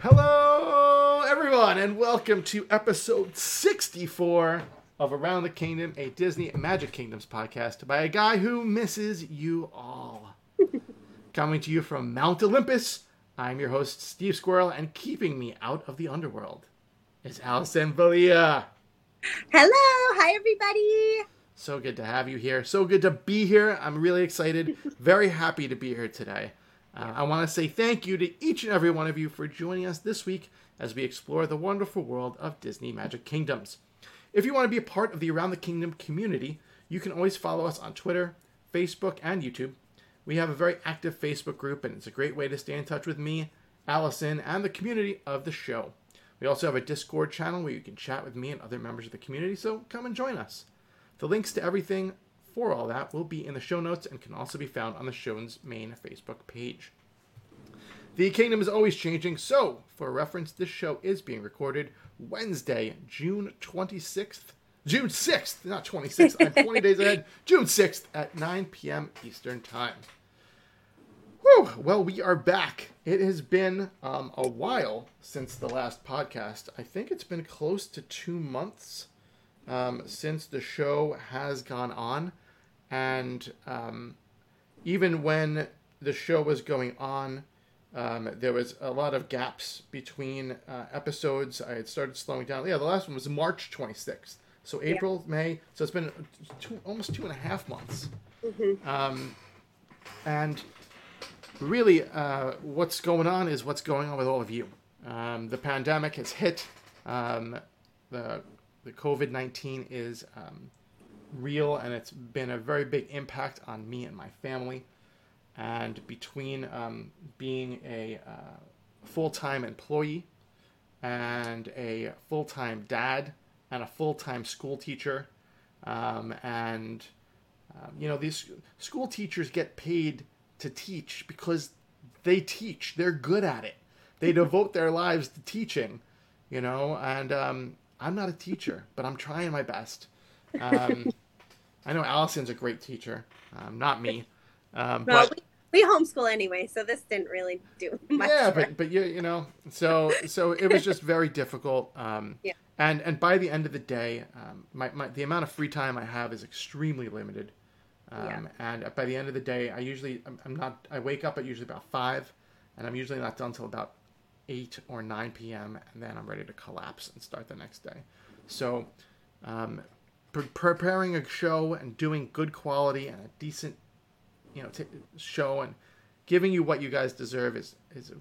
Hello, everyone, and welcome to episode 64 of Around the Kingdom, a Disney Magic Kingdoms podcast by a guy who misses you all. Coming to you from Mount Olympus, I'm your host, Steve Squirrel, and keeping me out of the underworld is Allison Valia. Hello. Hi, everybody. So good to have you here. So good to be here. I'm really excited. Very happy to be here today. I want to say thank you to each and every one of you for joining us this week as we explore the wonderful world of Disney Magic Kingdoms. If you want to be a part of the Around the Kingdom community, you can always follow us on Twitter, Facebook, and YouTube. We have a very active Facebook group, and it's a great way to stay in touch with me, Allison, and the community of the show. We also have a Discord channel where you can chat with me and other members of the community, so come and join us. The links to everything for all that will be in the show notes and can also be found on the show's main Facebook page. The kingdom is always changing, so for reference, this show is being recorded Wednesday, June 6th, I'm 20 days ahead, June 6th at 9 p.m. Eastern Time. Whew, well, we are back. It has been a while since the last podcast. I think it's been close to 2 months. Since the show has gone on, and even when the show was going on, there was a lot of gaps between episodes. I had started slowing down. Yeah, the last one was March 26th. So April, yeah. May. So it's been almost 2.5 months. Mm-hmm. And really, what's going on is what's going on with all of you. The pandemic has hit. The COVID-19 is real, and it's been a very big impact on me and my family. And between being a full-time employee and a full-time dad and a full-time school teacher, these school teachers get paid to teach because they teach. They're good at it. They devote their lives to teaching, and... I'm not a teacher, but I'm trying my best. I know Allison's a great teacher, not me. Well, but we homeschool anyway, so this didn't really do much. Yeah, but so it was just very difficult. Yeah. And by the end of the day, the amount of free time I have is extremely limited. And by the end of the day, I wake up at usually about 5, and I'm usually not done till about 8 or 9 p.m. and then I'm ready to collapse and start the next day. So preparing a show and doing good quality and a decent show and giving you what you guys deserve is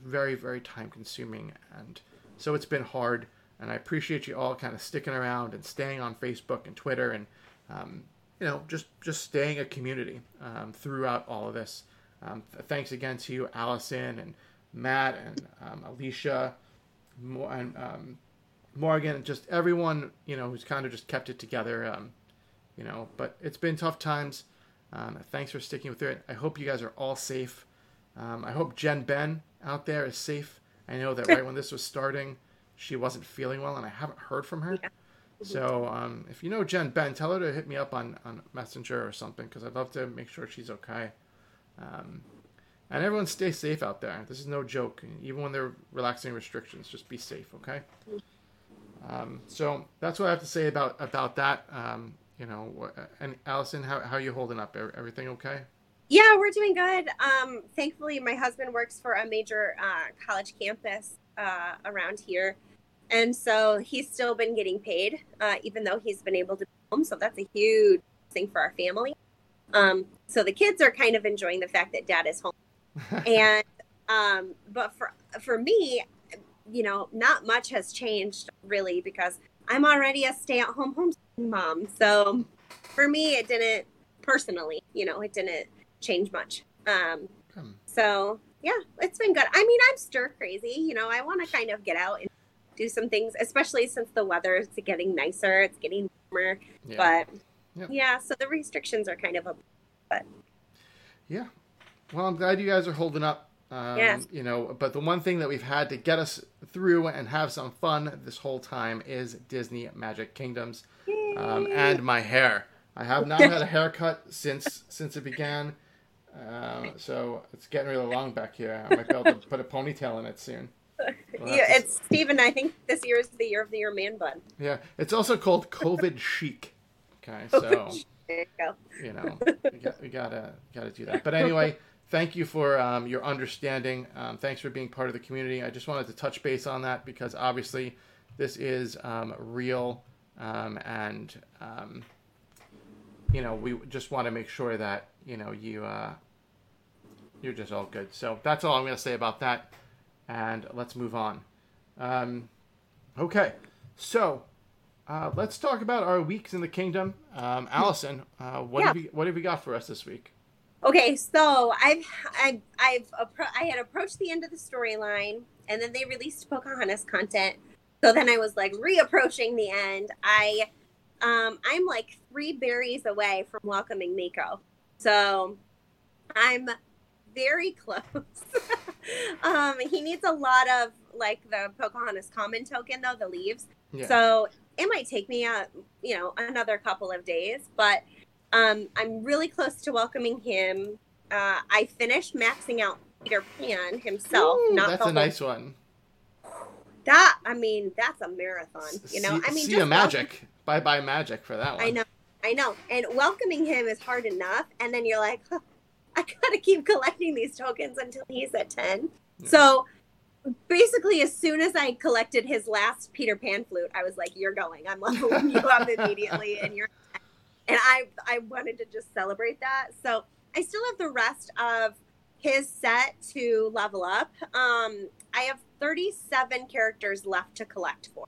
very, very time consuming, and so it's been hard, and I appreciate you all kind of sticking around and staying on Facebook and Twitter and just staying a community throughout all of this. Thanks again to you, Allison, and Matt, and Alicia, and Morgan, and just everyone, who's kind of just kept it together, but it's been tough times. Thanks for sticking with it. I hope you guys are all safe. I hope Jen Ben out there is safe. I know that right when this was starting, she wasn't feeling well, and I haven't heard from her. Yeah. So if you know Jen Ben, tell her to hit me up on Messenger or something, because I'd love to make sure she's okay. And everyone stay safe out there. This is no joke. Even when they're relaxing restrictions, just be safe, okay? So that's what I have to say about that. And Allison, how are you holding up? Everything okay? Yeah, we're doing good. Thankfully, my husband works for a major college campus around here. And so he's still been getting paid, even though he's been able to be home. So that's a huge thing for our family. So the kids are kind of enjoying the fact that dad is home. And, but for me, not much has changed really, because I'm already a stay-at-home homeschooling mom. So for me, it didn't personally, it didn't change much. So yeah, it's been good. I mean, I'm stir crazy, I want to kind of get out and do some things, especially since the weather is getting nicer, it's getting warmer, yeah. But yep. Yeah. So the restrictions are kind of a, but yeah. Well, I'm glad you guys are holding up, yes. But the one thing that we've had to get us through and have some fun this whole time is Disney Magic Kingdoms, and my hair. I have not had a haircut since it began, so it's getting really long back here. I might be able to put a ponytail in it soon. Yeah, it's Steven. I think this year is the year of the year man bun. Yeah, it's also called COVID chic. Okay, so you know, we gotta do that. But anyway, thank you for your understanding. Thanks for being part of the community. I just wanted to touch base on that because obviously this is real, and you know, we just want to make sure that you know you're just all good. So that's all I'm going to say about that. And let's move on. Okay. So let's talk about our weeks in the kingdom. Allison, what have we got for us this week? Okay. So I had approached the end of the storyline, and then they released Pocahontas content. So then I was like reapproaching the end. I'm like 3 berries away from welcoming Miko. So I'm very close. He needs a lot of like the Pocahontas common token though, the leaves. Yeah. So it might take me another couple of days, but I'm really close to welcoming him. I finished maxing out Peter Pan himself. Ooh, not that's a nice one. That that's a marathon. You know, see a magic. Bye bye magic for that one. I know. And welcoming him is hard enough, and then you're like, huh, I gotta keep collecting these tokens until he's at 10. Yeah. So basically, as soon as I collected his last Peter Pan flute, I was like, "You're going. I'm leveling you up immediately," and you're. And I wanted to just celebrate that. So I still have the rest of his set to level up. I have 37 characters left to collect for.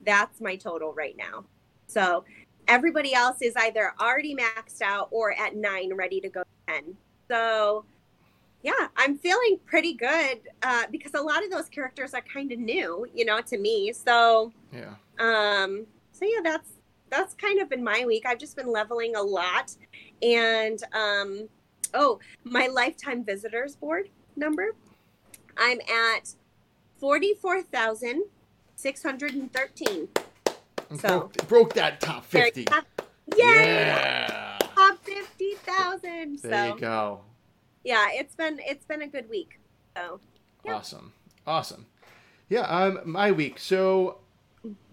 That's my total right now. So everybody else is either already maxed out or at 9, ready to go to 10. So, yeah, I'm feeling pretty good because a lot of those characters are kind of new, to me. So, yeah. That's kind of been my week. I've just been leveling a lot, and my lifetime visitors board number, I'm at 44,613. So broke that top 50. Yeah. Top 50,000. There you go. Yeah, it's been a good week. So yeah. Awesome. Yeah, my week. So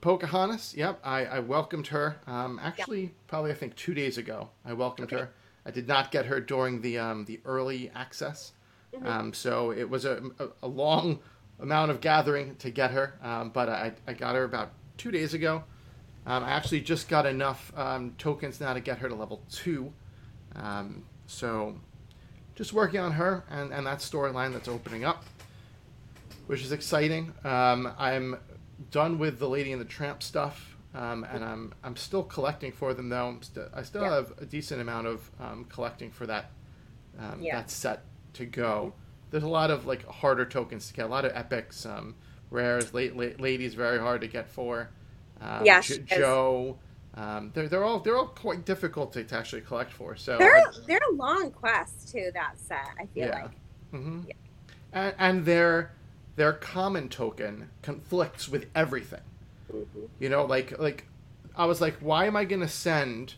Pocahontas, yep, I welcomed her. Probably I think 2 days ago I welcomed her. I did not get her during the early access. Mm-hmm. So it was a long amount of gathering to get her. But I got her about 2 days ago. I actually just got enough tokens now to get her to level 2. So just working on her and that storyline that's opening up, which is exciting. I'm done with the Lady and the Tramp stuff, and I'm still collecting for them, though. I still have a decent amount of collecting for that that set to go. There's a lot of like harder tokens to get, a lot of epics, rares. Lady's very hard to get for. Joe. They're all quite difficult to actually collect for. So they're a long quest to that set, I feel like. Mm-hmm. Yeah. And their common token conflicts with everything. Mm-hmm. Like I was like, why am I gonna send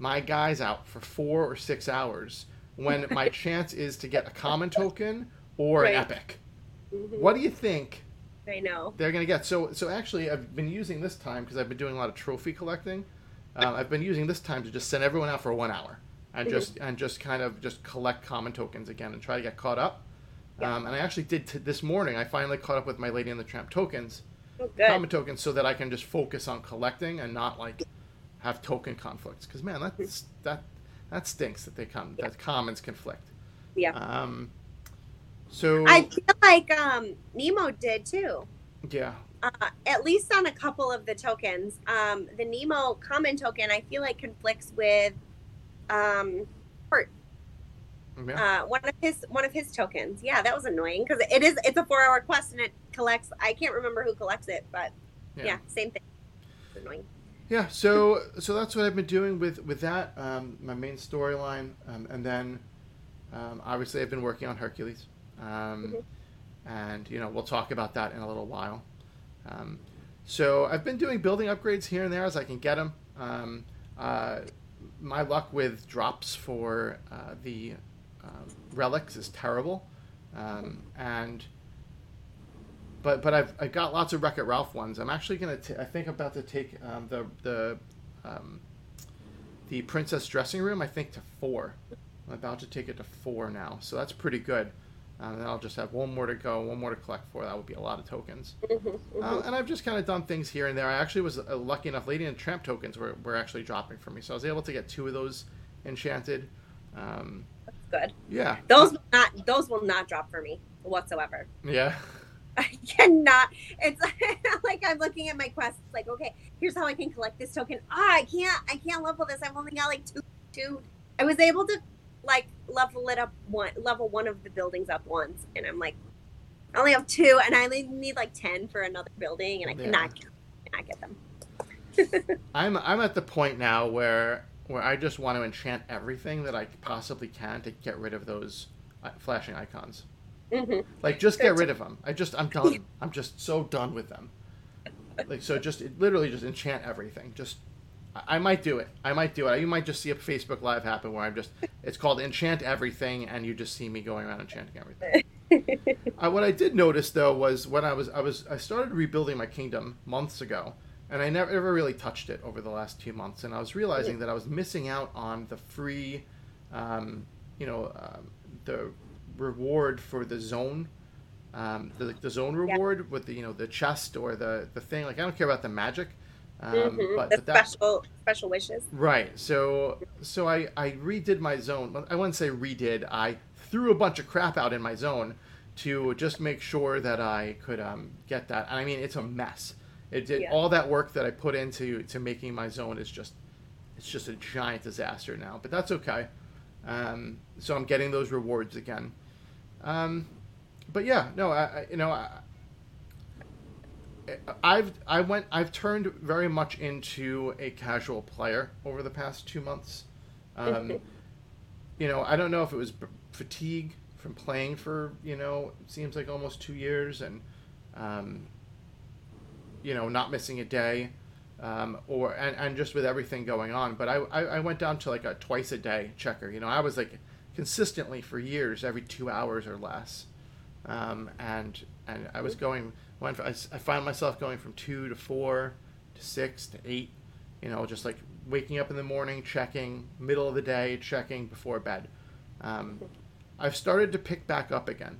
my guys out for 4 or 6 hours when my chance is to get a common token or an epic? Mm-hmm. What do you think? I know. They're going to get. So actually, I've been using this time, because I've been doing a lot of trophy collecting, I've been using this time to just send everyone out for 1 hour and just collect common tokens again and try to get caught up. Yeah. And I actually did this morning. I finally caught up with my Lady and the Tramp tokens, common tokens, so that I can just focus on collecting and not like have token conflicts. Because, man, that stinks that that commons conflict. Yeah. So I feel like Nemo did too. Yeah. At least on a couple of the tokens, the Nemo common token I feel like conflicts with Hurt. Yeah. One of his tokens. Yeah, that was annoying because it's a 4-hour quest and it collects. I can't remember who collects it, but yeah same thing. It's annoying. Yeah. So that's what I've been doing with that. My main storyline, and then obviously I've been working on Hercules. And we'll talk about that in a little while. So I've been doing building upgrades here and there as I can get them. My luck with drops for the relics is terrible, and But I've got lots of Wreck-It Ralph ones. I'm actually going to I think I'm about to take the Princess Dressing Room, I think, to 4. I'm about to take it to 4 now. So that's pretty good. And then I'll just have one more to go, one more to collect for. That would be a lot of tokens. And I've just kind of done things here and there. I actually was lucky enough. Lady and Tramp tokens were actually dropping for me. So I was able to get 2 of those enchanted. That's good. Yeah. Those will not drop for me whatsoever. Yeah. I cannot. It's like I'm looking at my quest. It's like, okay, here's how I can collect this token. I can't level this. I've only got like two. I was able to like level one of the buildings up once, and I'm like, I only have 2, and I need like 10 for another building, and I cannot get them. I'm at the point now where I just want to enchant everything that I possibly can to get rid of those flashing icons. Mm-hmm. Like, just get rid of them. I'm done. I'm just so done with them. Like, so literally just enchant everything. Just, I might do it. You might just see a Facebook Live happen where it's called Enchant Everything, and you just see me going around enchanting everything. What I did notice, though, was when I started rebuilding my kingdom months ago, and I never really touched it over the last 2 months, and I was realizing that I was missing out on the free, the reward for the zone, the zone reward with the the chest or the thing. Like, I don't care about the magic, but that, special wishes. Right. So I redid my zone. I wouldn't say redid. I threw a bunch of crap out in my zone to just make sure that I could get that. I mean, it's a mess. It did all that work that I put into making my zone is just a giant disaster now. But that's okay. So I'm getting those rewards again. I've turned very much into a casual player over the past 2 months. I don't know if it was fatigue from playing for, it seems like almost 2 years and, not missing a day, or just with everything going on. But I went down to like a twice a day checker. I was like consistently for years, every 2 hours or less. And I was going, I found myself going from 2 to 4 to 6 to 8, just like waking up in the morning, checking, middle of the day, checking before bed. I've started to pick back up again.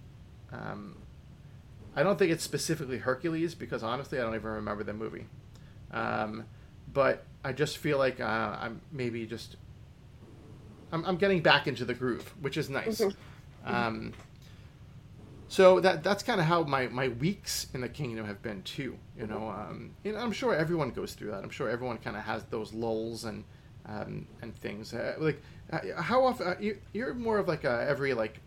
I don't think it's specifically Hercules because honestly, I don't even remember the movie. But I just feel like I'm getting back into the groove, which is nice. Mm-hmm. So that's kind of how my weeks in the kingdom have been too. And I'm sure everyone goes through that. I'm sure everyone kind of has those lulls and things. How often you're more of like every like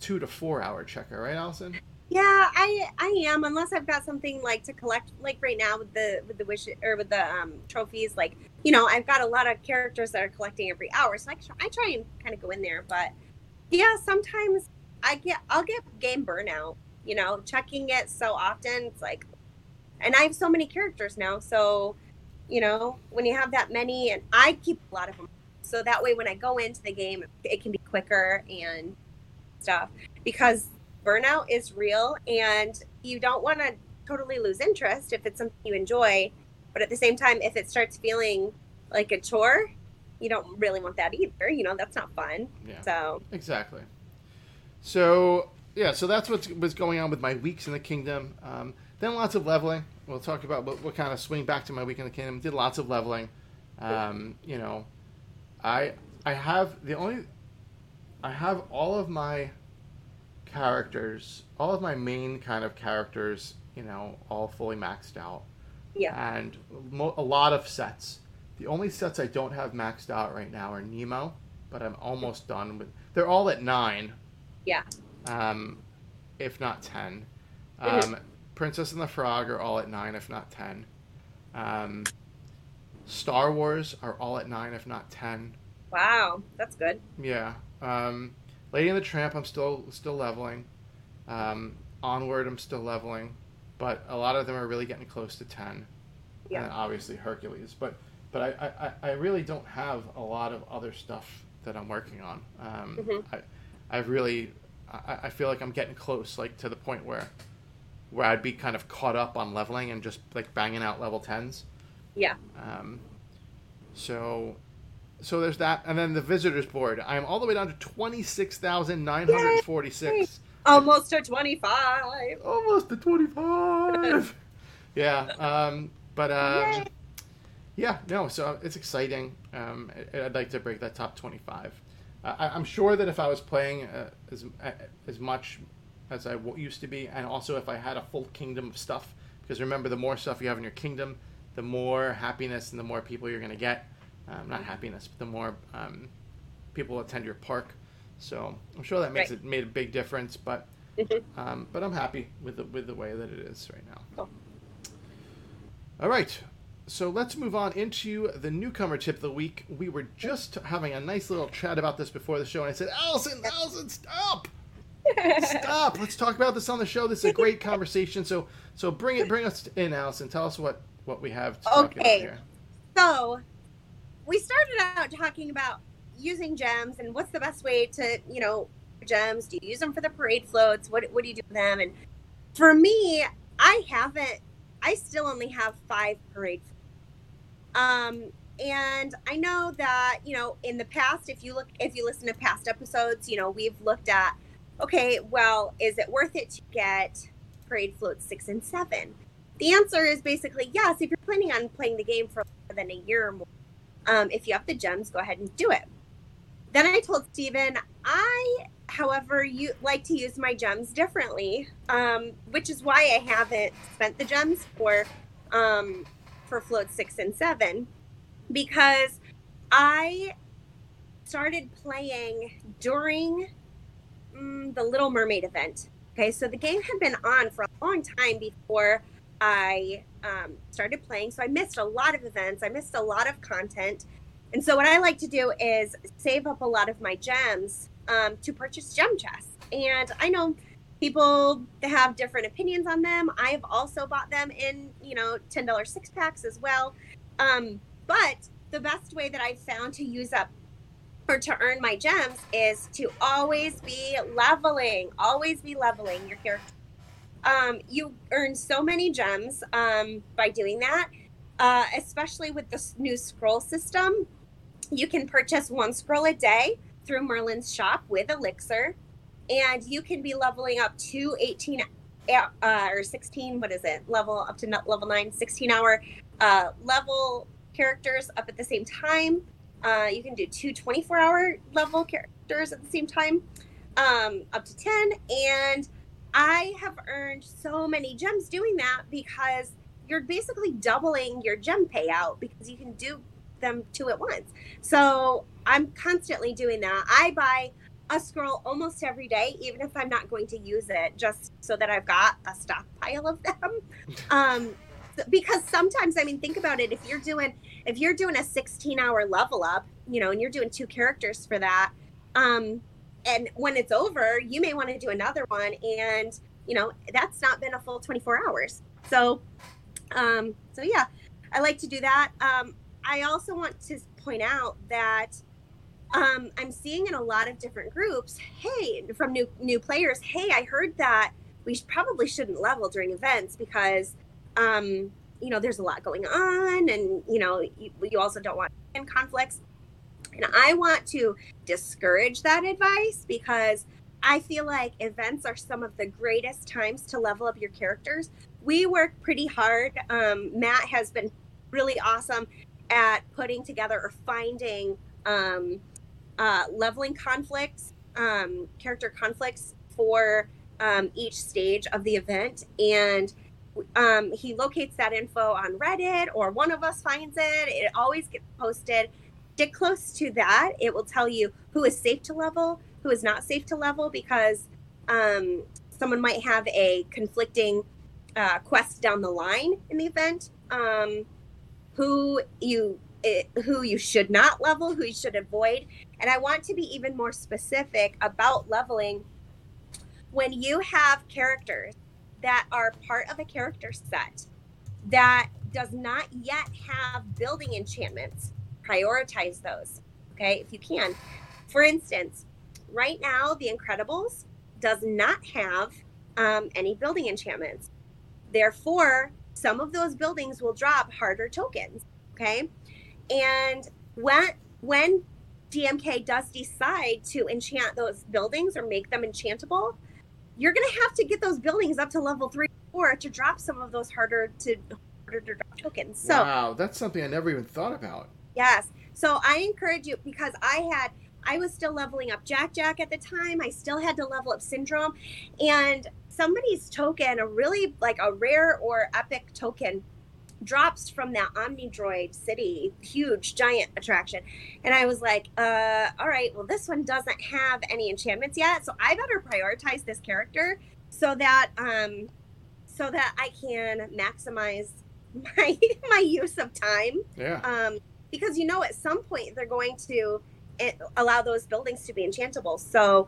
2 to 4 hour checker, right, Allison? Yeah, I am, unless I've got something like to collect, like right now with the wish or with the trophies, like, I've got a lot of characters that are collecting every hour, so I try and kind of go in there, but yeah, sometimes I'll get game burnout, checking it so often, it's like, and I have so many characters now, so, when you have that many, and I keep a lot of them, so that way when I go into the game, it can be quicker and stuff, because burnout is real, and you don't want to totally lose interest if it's something you enjoy, but at the same time, if it starts feeling like a chore, you don't really want that either. That's not fun. Yeah. So exactly. So yeah, so that's what was going on with my weeks in the kingdom. Then lots of leveling. We'll talk about what kind of swing back to my week in the kingdom. Did lots of leveling. I have all of my characters, all of my main kind of characters, all fully maxed out. Yeah. And a lot of sets. The only sets I don't have maxed out right now are Nemo, but I'm almost done with. They're all at 9. Yeah. If not 10. Princess and the Frog are all at 9, if not 10. Star Wars are all at 9, if not 10. Wow, that's good. Yeah. Lady and the Tramp, I'm still leveling. Onward, I'm still leveling, but a lot of them are really getting close to 10. Yeah. And obviously Hercules, but I really don't have a lot of other stuff that I'm working on. I feel like I'm getting close, like to the point where where I'd be kind of caught up on leveling and just like banging out level 10s. Yeah. So there's that. And then the visitors board. I'm all the way down to 26,946. Almost to 25. Almost to 25. Yeah. So it's exciting. I'd like to break that top 25. I'm sure that if I was playing as much as I used to be, and also if I had a full kingdom of stuff, because remember, the more stuff you have in your kingdom, the more happiness and the more people you're going to get. Not happiness, but the more people attend your park. So I'm sure that made a big difference, but I'm happy with the way that it is right now. Cool. All right, so let's move on into the newcomer tip of the week. We were just having a nice little chat about this before the show, and I said, Allison, stop! Stop! Let's talk about this on the show. This is a great conversation. So bring us in, Allison. Tell us what we have to talk about here. So we started out talking about using gems and what's the best way to, gems. Do you use them for the parade floats? What do you do with them? And for me, I still only have 5 parade floats. And I know that, in the past, if you listen to past episodes, we've looked at, okay, well, is it worth it to get parade floats 6 and 7? The answer is basically yes, if you're planning on playing the game for more than a year or more. If you have the gems, go ahead and do it. Then I told Steven, I like to use my gems differently, which is why I haven't spent the gems for floats 6 and 7, because I started playing during the Little Mermaid event. Okay, so the game had been on for a long time before I started playing, so I missed a lot of events. I missed a lot of content. And so what I like to do is save up a lot of my gems to purchase gem chests. And I know people have different opinions on them. I've also bought them in, $10 6-packs as well. But the best way that I've found to use up or to earn my gems is to always be leveling your character. You earn so many gems by doing that, especially with this new scroll system. You can purchase 1 scroll a day through Merlin's shop with Elixir, and you can be leveling up to 16-hour level characters up at the same time. You can do 2 24-hour level characters at the same time, up to 10. And I have earned so many gems doing that, because you're basically doubling your gem payout because you can do them 2 at once. So I'm constantly doing that. I buy a scroll almost every day, even if I'm not going to use it, just so that I've got a stockpile of them. Because sometimes, think about it. If you're doing a 16-hour level up, and you're doing 2 characters for that, and when it's over, you may want to do another one, and that's not been a full 24 hours. So yeah, I like to do that. I also want to point out that I'm seeing in a lot of different groups, from new players, I heard that we probably shouldn't level during events because there's a lot going on, and you also don't want to be in conflicts. And I want to discourage that advice, because I feel like events are some of the greatest times to level up your characters. We work pretty hard. Matt has been really awesome at putting together or finding leveling conflicts, character conflicts for each stage of the event. And he locates that info on Reddit, or one of us finds it. It always gets posted. Get close to that. It will tell you who is safe to level, who is not safe to level, because someone might have a conflicting quest down the line in the event. Who you should not level, who you should avoid. And I want to be even more specific about leveling when you have characters that are part of a character set that does not yet have building enchantments. Prioritize those, okay, if you can. For instance, right now, The Incredibles does not have any building enchantments. Therefore, some of those buildings will drop harder tokens, okay? And when DMK does decide to enchant those buildings or make them enchantable, you're going to have to get those buildings up to level 3 or 4 to drop some of those harder to drop tokens. So, wow, that's something I never even thought about. Yes. So I encourage you, because I was still leveling up Jack at the time. I still had to level up Syndrome. And somebody's token, a rare or epic token, drops from that Omnidroid city, huge, giant attraction. And I was like, all right, well, this one doesn't have any enchantments yet, so I better prioritize this character so that I can maximize my use of time. Yeah. Because, at some point they're going to allow those buildings to be enchantable. So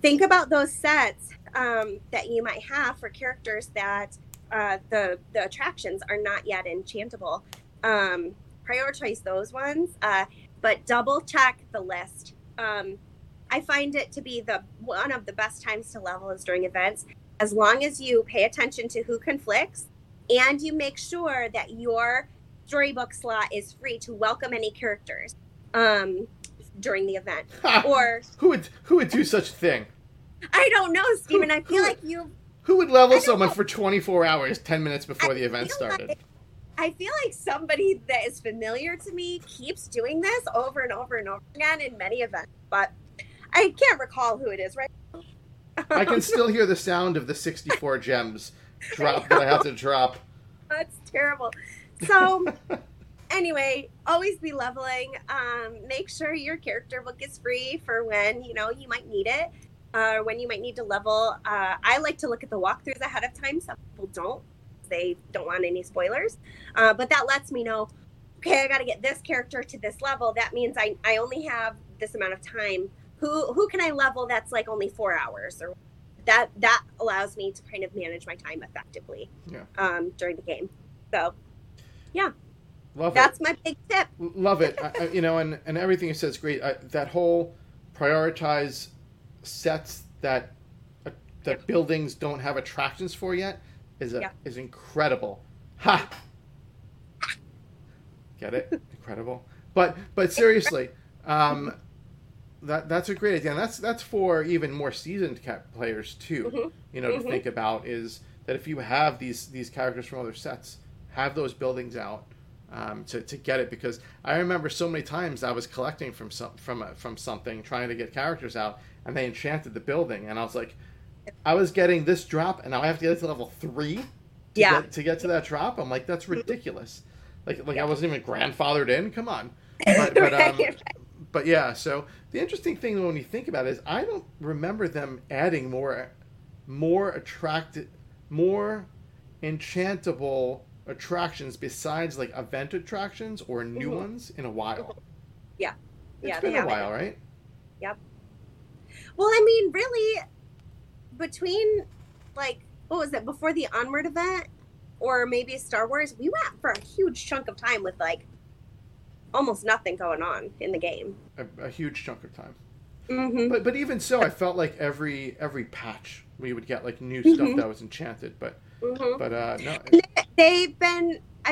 think about those sets that you might have for characters that the attractions are not yet enchantable. Prioritize those ones, but double check the list. I find it to be one of the best times to level is during events, as long as you pay attention to who conflicts and you make sure that your storybook slot is free to welcome any characters during the event. Or who would do such a thing? I don't know, Stephen. I feel like you. Who would level someone for 24 hours, 10 minutes before the event started? I feel like somebody that is familiar to me keeps doing this over and over and over again in many events, but I can't recall who it is right now. I can still hear the sound of the 64 gems drop that I have to drop. That's terrible. So anyway, always be leveling. Make sure your character book is free for when, you might need it. When you might need to level. I like to look at the walkthroughs ahead of time. Some people don't. They don't want any spoilers. But that lets me know, okay, I got to get this character to this level. That means I only have this amount of time. Who can I level that's like only 4 hours? Or that allows me to kind of manage my time effectively during the game. So, yeah. Love that's it. That's my big tip. Love it. And everything you said is great. That whole prioritize sets that buildings don't have attractions for yet is incredible. Ha! Get it? Incredible. But seriously, that's a great idea. And that's for even more seasoned cat players too. Mm-hmm. To think about is that if you have these characters from other sets, have those buildings out to get it, because I remember so many times I was collecting from something, trying to get characters out. And they enchanted the building, and I was like, I was getting this drop, and now I have to get it to level 3 to get to that drop. I'm like, that's ridiculous. I wasn't even grandfathered in. Come on. But but yeah. So the interesting thing when you think about it is, I don't remember them adding more enchantable attractions besides like event attractions or new ones in a while. Yeah. It's been a while, right? Yep. Well, I mean, really, between, what was it, before the Onward event, or maybe Star Wars, we went for a huge chunk of time with, almost nothing going on in the game. A huge chunk of time. Mm-hmm. But even so, I felt like every patch we would get, new stuff that was enchanted, but, no. I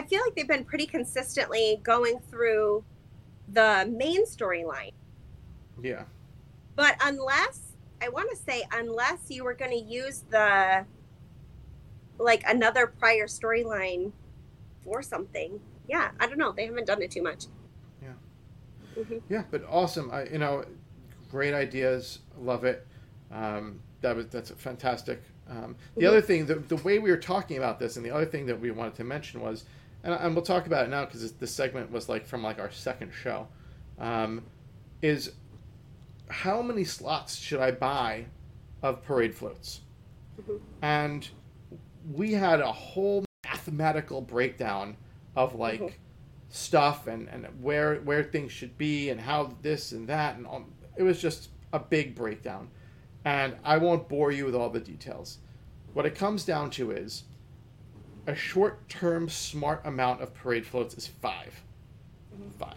feel like they've been pretty consistently going through the main storyline. Yeah. But unless you were going to use the, another prior storyline for something. Yeah, I don't know. They haven't done it too much. Yeah. Mm-hmm. Yeah, but awesome. Great ideas. Love it. That's fantastic. The other thing, the way we were talking about this, and the other thing that we wanted to mention was, and we'll talk about it now because this segment was from our second show, is, how many slots should I buy of parade floats? Mm-hmm. And we had a whole mathematical breakdown of stuff and where things should be and how this and that. And all. It was just a big breakdown. And I won't bore you with all the details. What it comes down to is a short-term smart amount of parade floats is 5. Mm-hmm.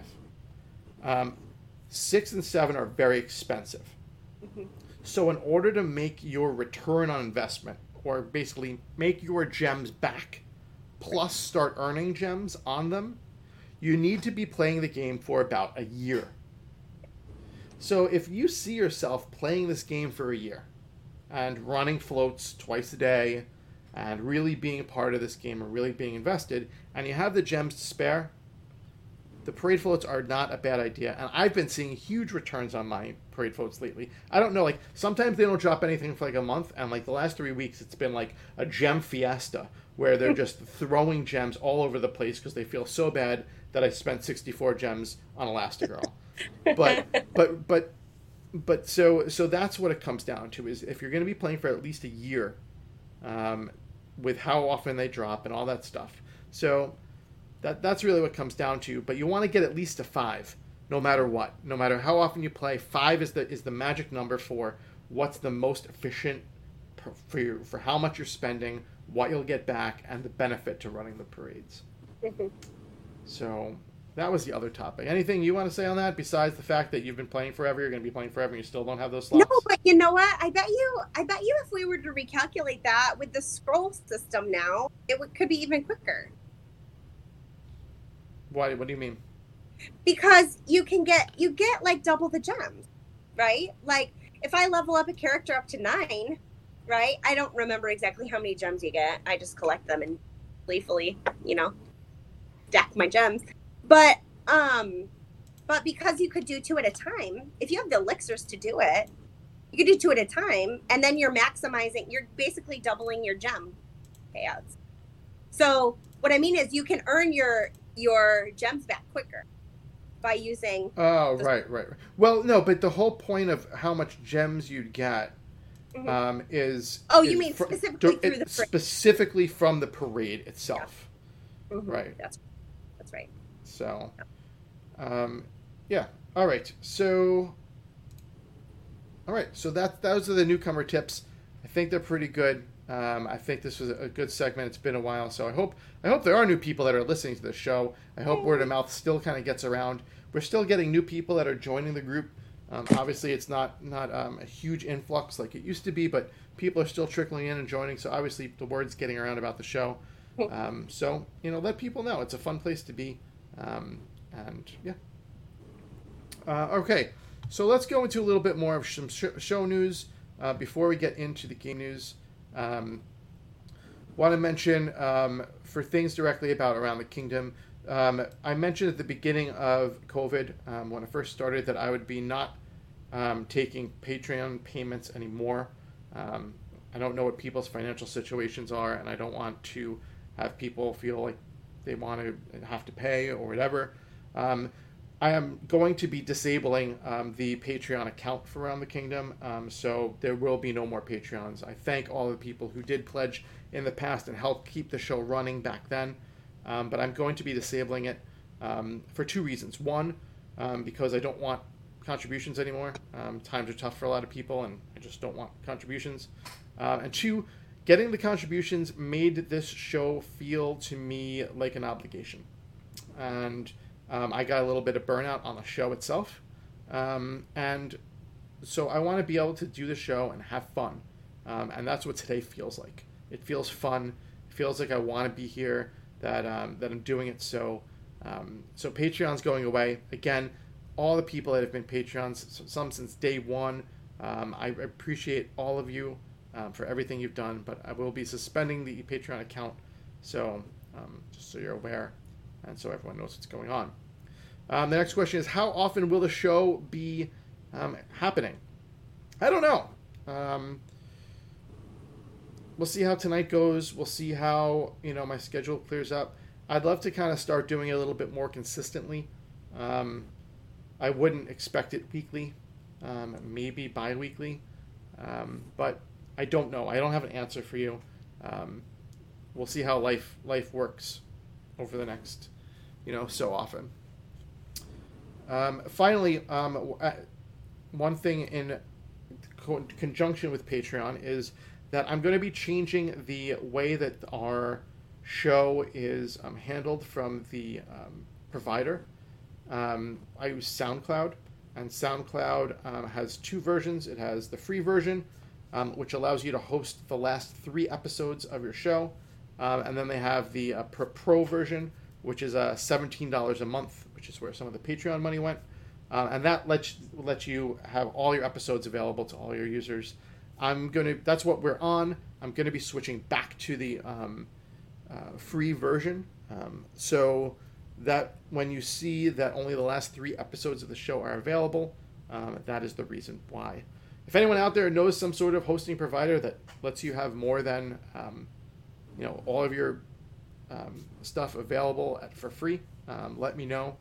5. 6 and 7 are very expensive. Mm-hmm. So in order to make your return on investment or basically make your gems back, plus start earning gems on them, you need to be playing the game for about a year. So if you see yourself playing this game for a year and running floats twice a day and really being a part of this game and really being invested, and you have the gems to spare, the parade floats are not a bad idea. And I've been seeing huge returns on my parade floats lately. I don't know, like, sometimes they don't drop anything for like a month, and like the last 3 weeks it's been like a gem fiesta where they're just throwing gems all over the place because they feel so bad that I spent 64 gems on Elastigirl. But so that's what it comes down to, is if you're going to be playing for at least a year, with how often they drop and all that stuff. So that's really what it comes down to. But you want to get at least a 5, no matter what, no matter how often you play. 5 is the magic number for what's the most efficient for how much you're spending, what you'll get back, and the benefit to running the parades. Mm-hmm. So that was the other topic. Anything you want to say on that besides the fact that you've been playing forever, you're going to be playing forever, and you still don't have those slots? No, but you know what? I bet you if we were to recalculate that with the scroll system now, it could be even quicker. Why? What do you mean? Because you get like double the gems, right? Like if I level up a character up to 9, right? I don't remember exactly how many gems you get. I just collect them and gleefully, stack my gems. But because you could do 2 at a time, if you have the elixirs to do it, you could do 2 at a time, and then you're maximizing, you're basically doubling your gem payouts. So what I mean is you can earn your gems back quicker by using... Oh, right. Well, no, but the whole point of how much gems you'd get is... Oh, you mean specifically through the parade. Specifically from the parade itself. Yeah. Mm-hmm. Right. That's right. So, yeah. All right. So, those are the newcomer tips. I think they're pretty good. I think this was a good segment. It's been a while, so I hope there are new people that are listening to the show. I hope word of mouth still kind of gets around. We're still getting new people that are joining the group. Obviously, it's not a huge influx like it used to be, but people are still trickling in and joining. So obviously, the word's getting around about the show. So let people know. It's a fun place to be, and yeah. Okay, so let's go into a little bit more of some show news before we get into the game news. Want to mention for things directly about Around the Kingdom, I mentioned at the beginning of COVID when I first started that I would be not taking Patreon payments anymore. I don't know what people's financial situations are, and I don't want to have people feel like they want to have to pay or whatever. I am going to be disabling the Patreon account for Around the Kingdom, so there will be no more Patreons. I thank all the people who did pledge in the past and helped keep the show running back then, but I'm going to be disabling it for 2 reasons. One, because I don't want contributions anymore. Times are tough for a lot of people, and I just don't want contributions. And 2, getting the contributions made this show feel to me like an obligation. And... I got a little bit of burnout on the show itself. And so I want to be able to do the show and have fun. And that's what today feels like. It feels fun. It feels like I want to be here, that I'm doing it. So Patreon's going away. Again, all the people that have been Patreons, some since day one, I appreciate all of you for everything you've done, but I will be suspending the Patreon account. So just so you're aware. And so everyone knows what's going on. The next question is, how often will the show be happening? I don't know. We'll see how tonight goes. We'll see how my schedule clears up. I'd love to kind of start doing it a little bit more consistently. I wouldn't expect it weekly, maybe bi-weekly. But I don't know. I don't have an answer for you. We'll see how life works over the next, so often. Finally, one thing in conjunction with Patreon is that I'm going to be changing the way that our show is handled from the provider. I use SoundCloud, and SoundCloud has 2 versions. It has the free version, which allows you to host the last 3 episodes of your show. And then they have the pro version, which is $17 a month, which is where some of the Patreon money went. And that lets you have all your episodes available to all your users. That's what we're on. I'm going to be switching back to the free version. So that when you see that only the last 3 episodes of the show are available, that is the reason why. If anyone out there knows some sort of hosting provider that lets you have more than, all of your stuff available for free, let me know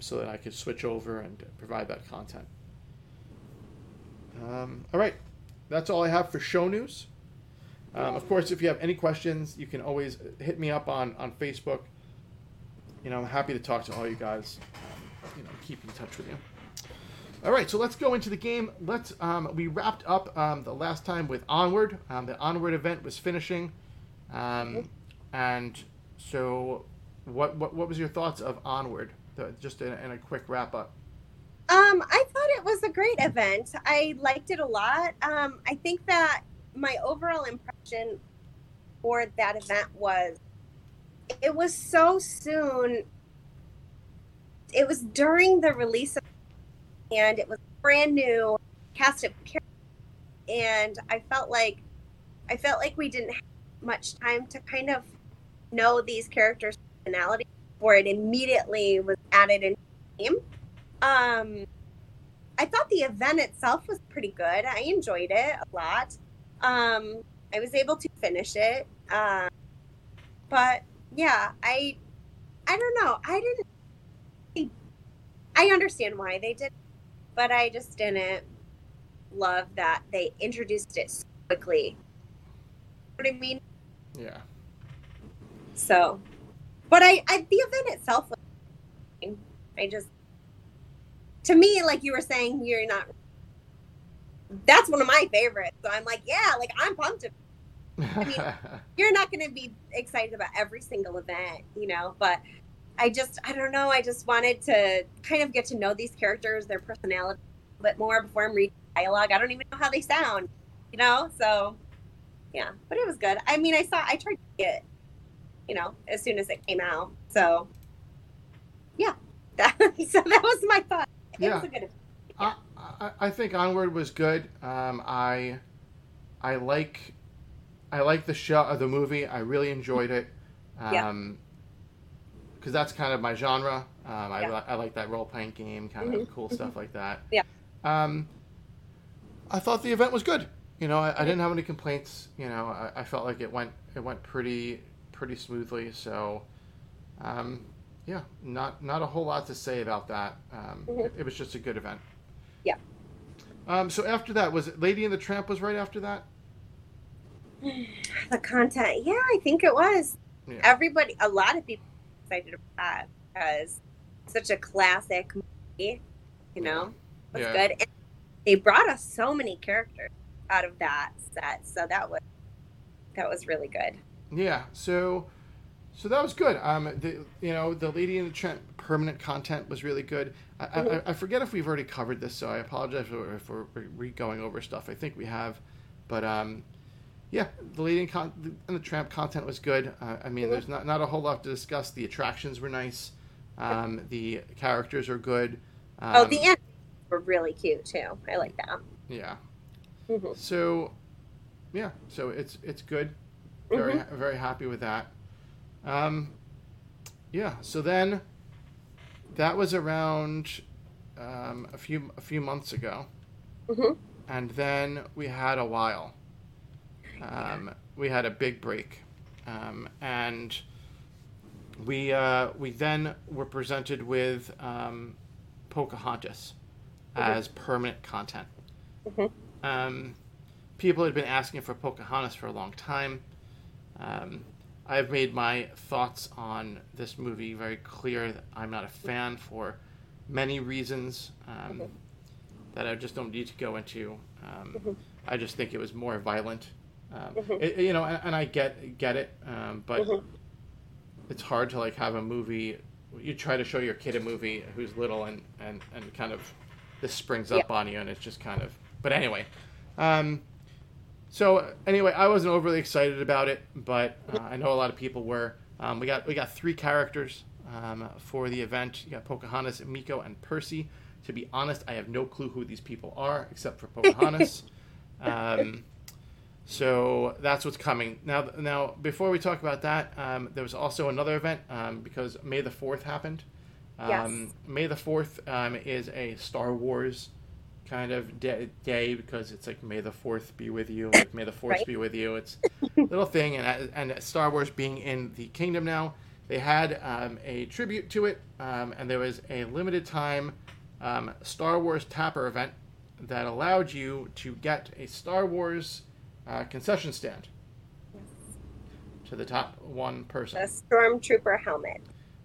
so that I can switch over and provide that content. All right. That's all I have for show news. Of course, if you have any questions, you can always hit me up on Facebook. I'm happy to talk to all you guys, keep in touch with you. All right, so let's go into the game. We wrapped up the last time with Onward. The Onward event was finishing. And so what was your thoughts of Onward? Just in a quick wrap up. I thought it was a great event. I liked it a lot. I think that my overall impression for that event was it was so soon. It was during the release of, and it was brand new cast of characters, and I felt like we didn't have much time to kind of know these characters' personality before it immediately was added into the game. I thought the event itself was pretty good. I enjoyed it a lot. I was able to finish it, but yeah, I don't know. I understand why they did, but I just didn't love that they introduced it so quickly. You know what I mean? Yeah. So, but the event itself was amazing. To me, like you were saying, that's one of my favorites. So I'm like, yeah, like I'm pumped. I mean, you're not going to be excited about every single event, but I don't know. I just wanted to kind of get to know these characters, their personality a little bit more before I'm reading dialogue. I don't even know how they sound, so yeah, but it was good. I mean, I tried to get, as soon as it came out. So yeah, that was my thought. It was a good event. Yeah. I think Onward was good. I like the show of the movie. I really enjoyed it. Because that's kind of my genre. I like that role-playing game, kind of cool stuff like that. Yeah. I thought the event was good. I didn't have any complaints. I felt like it went pretty smoothly. So, not a whole lot to say about that. It was just a good event. Yeah. So after that, was it Lady and the Tramp was right after that? The content, yeah, I think it was. Yeah. Everybody, a lot of people. Excited about that because it's such a classic movie, It was good. And they brought us so many characters out of that set, so that was really good. Yeah, so that was good. The Lady and the Tramp permanent content was really good. I forget if we've already covered this, so I apologize if we're going over stuff. I think we have, but yeah, the Lady and the Tramp content was good. There's not a whole lot to discuss. The attractions were nice. The characters are good. The animals were really cute, too. I like that. Yeah. Mm-hmm. So it's good. Very, very happy with that. So then that was around a few months ago. Mm-hmm. And then we had a while. We had a big break, and we then were presented with Pocahontas as permanent content. Mm-hmm. People had been asking for Pocahontas for a long time. I've made my thoughts on this movie very clear. That I'm not a fan for many reasons that I just don't need to go into. I just think it was more violent. And I get it, but it's hard to like have a movie. You try to show your kid a movie who's little, and kind of this springs up on you, and it's just kind of. But anyway, So anyway, I wasn't overly excited about it, but I know a lot of people were. We got three characters for the event. You got Pocahontas, Miko, and Percy. To be honest, I have no clue who these people are except for Pocahontas. So that's what's coming. Now, before we talk about that, there was also another event because May the 4th happened. Yes. May the 4th is a Star Wars kind of day because it's like May the 4th be with you. Like, May the 4th right? be with you. It's a little thing. And Star Wars being in the kingdom now, they had a tribute to it. And there was a limited time Star Wars Tapper event that allowed you to get a Star Wars concession stand to the top one person. A stormtrooper helmet.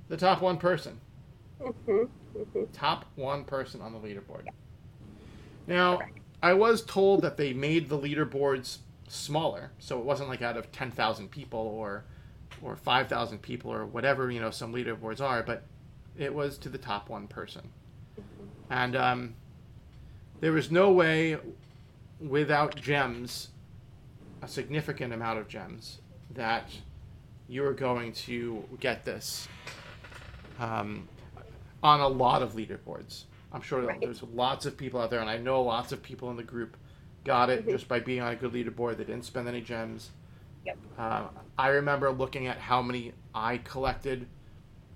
The top one person. Mm-hmm. Mm-hmm. Top one person on the leaderboard. Yeah. Now, correct. I was told that they made the leaderboards smaller, so it wasn't like out of 10,000 people or 5,000 people or whatever, you know, some leaderboards are, but it was to the top one person. Mm-hmm. And there was no way without gems, a significant amount of gems, that you were going to get this on a lot of leaderboards. I'm sure right. there's lots of people out there, and I know lots of people in the group got it mm-hmm. just by being on a good leaderboard. They didn't spend any gems. Yep. I remember looking at how many I collected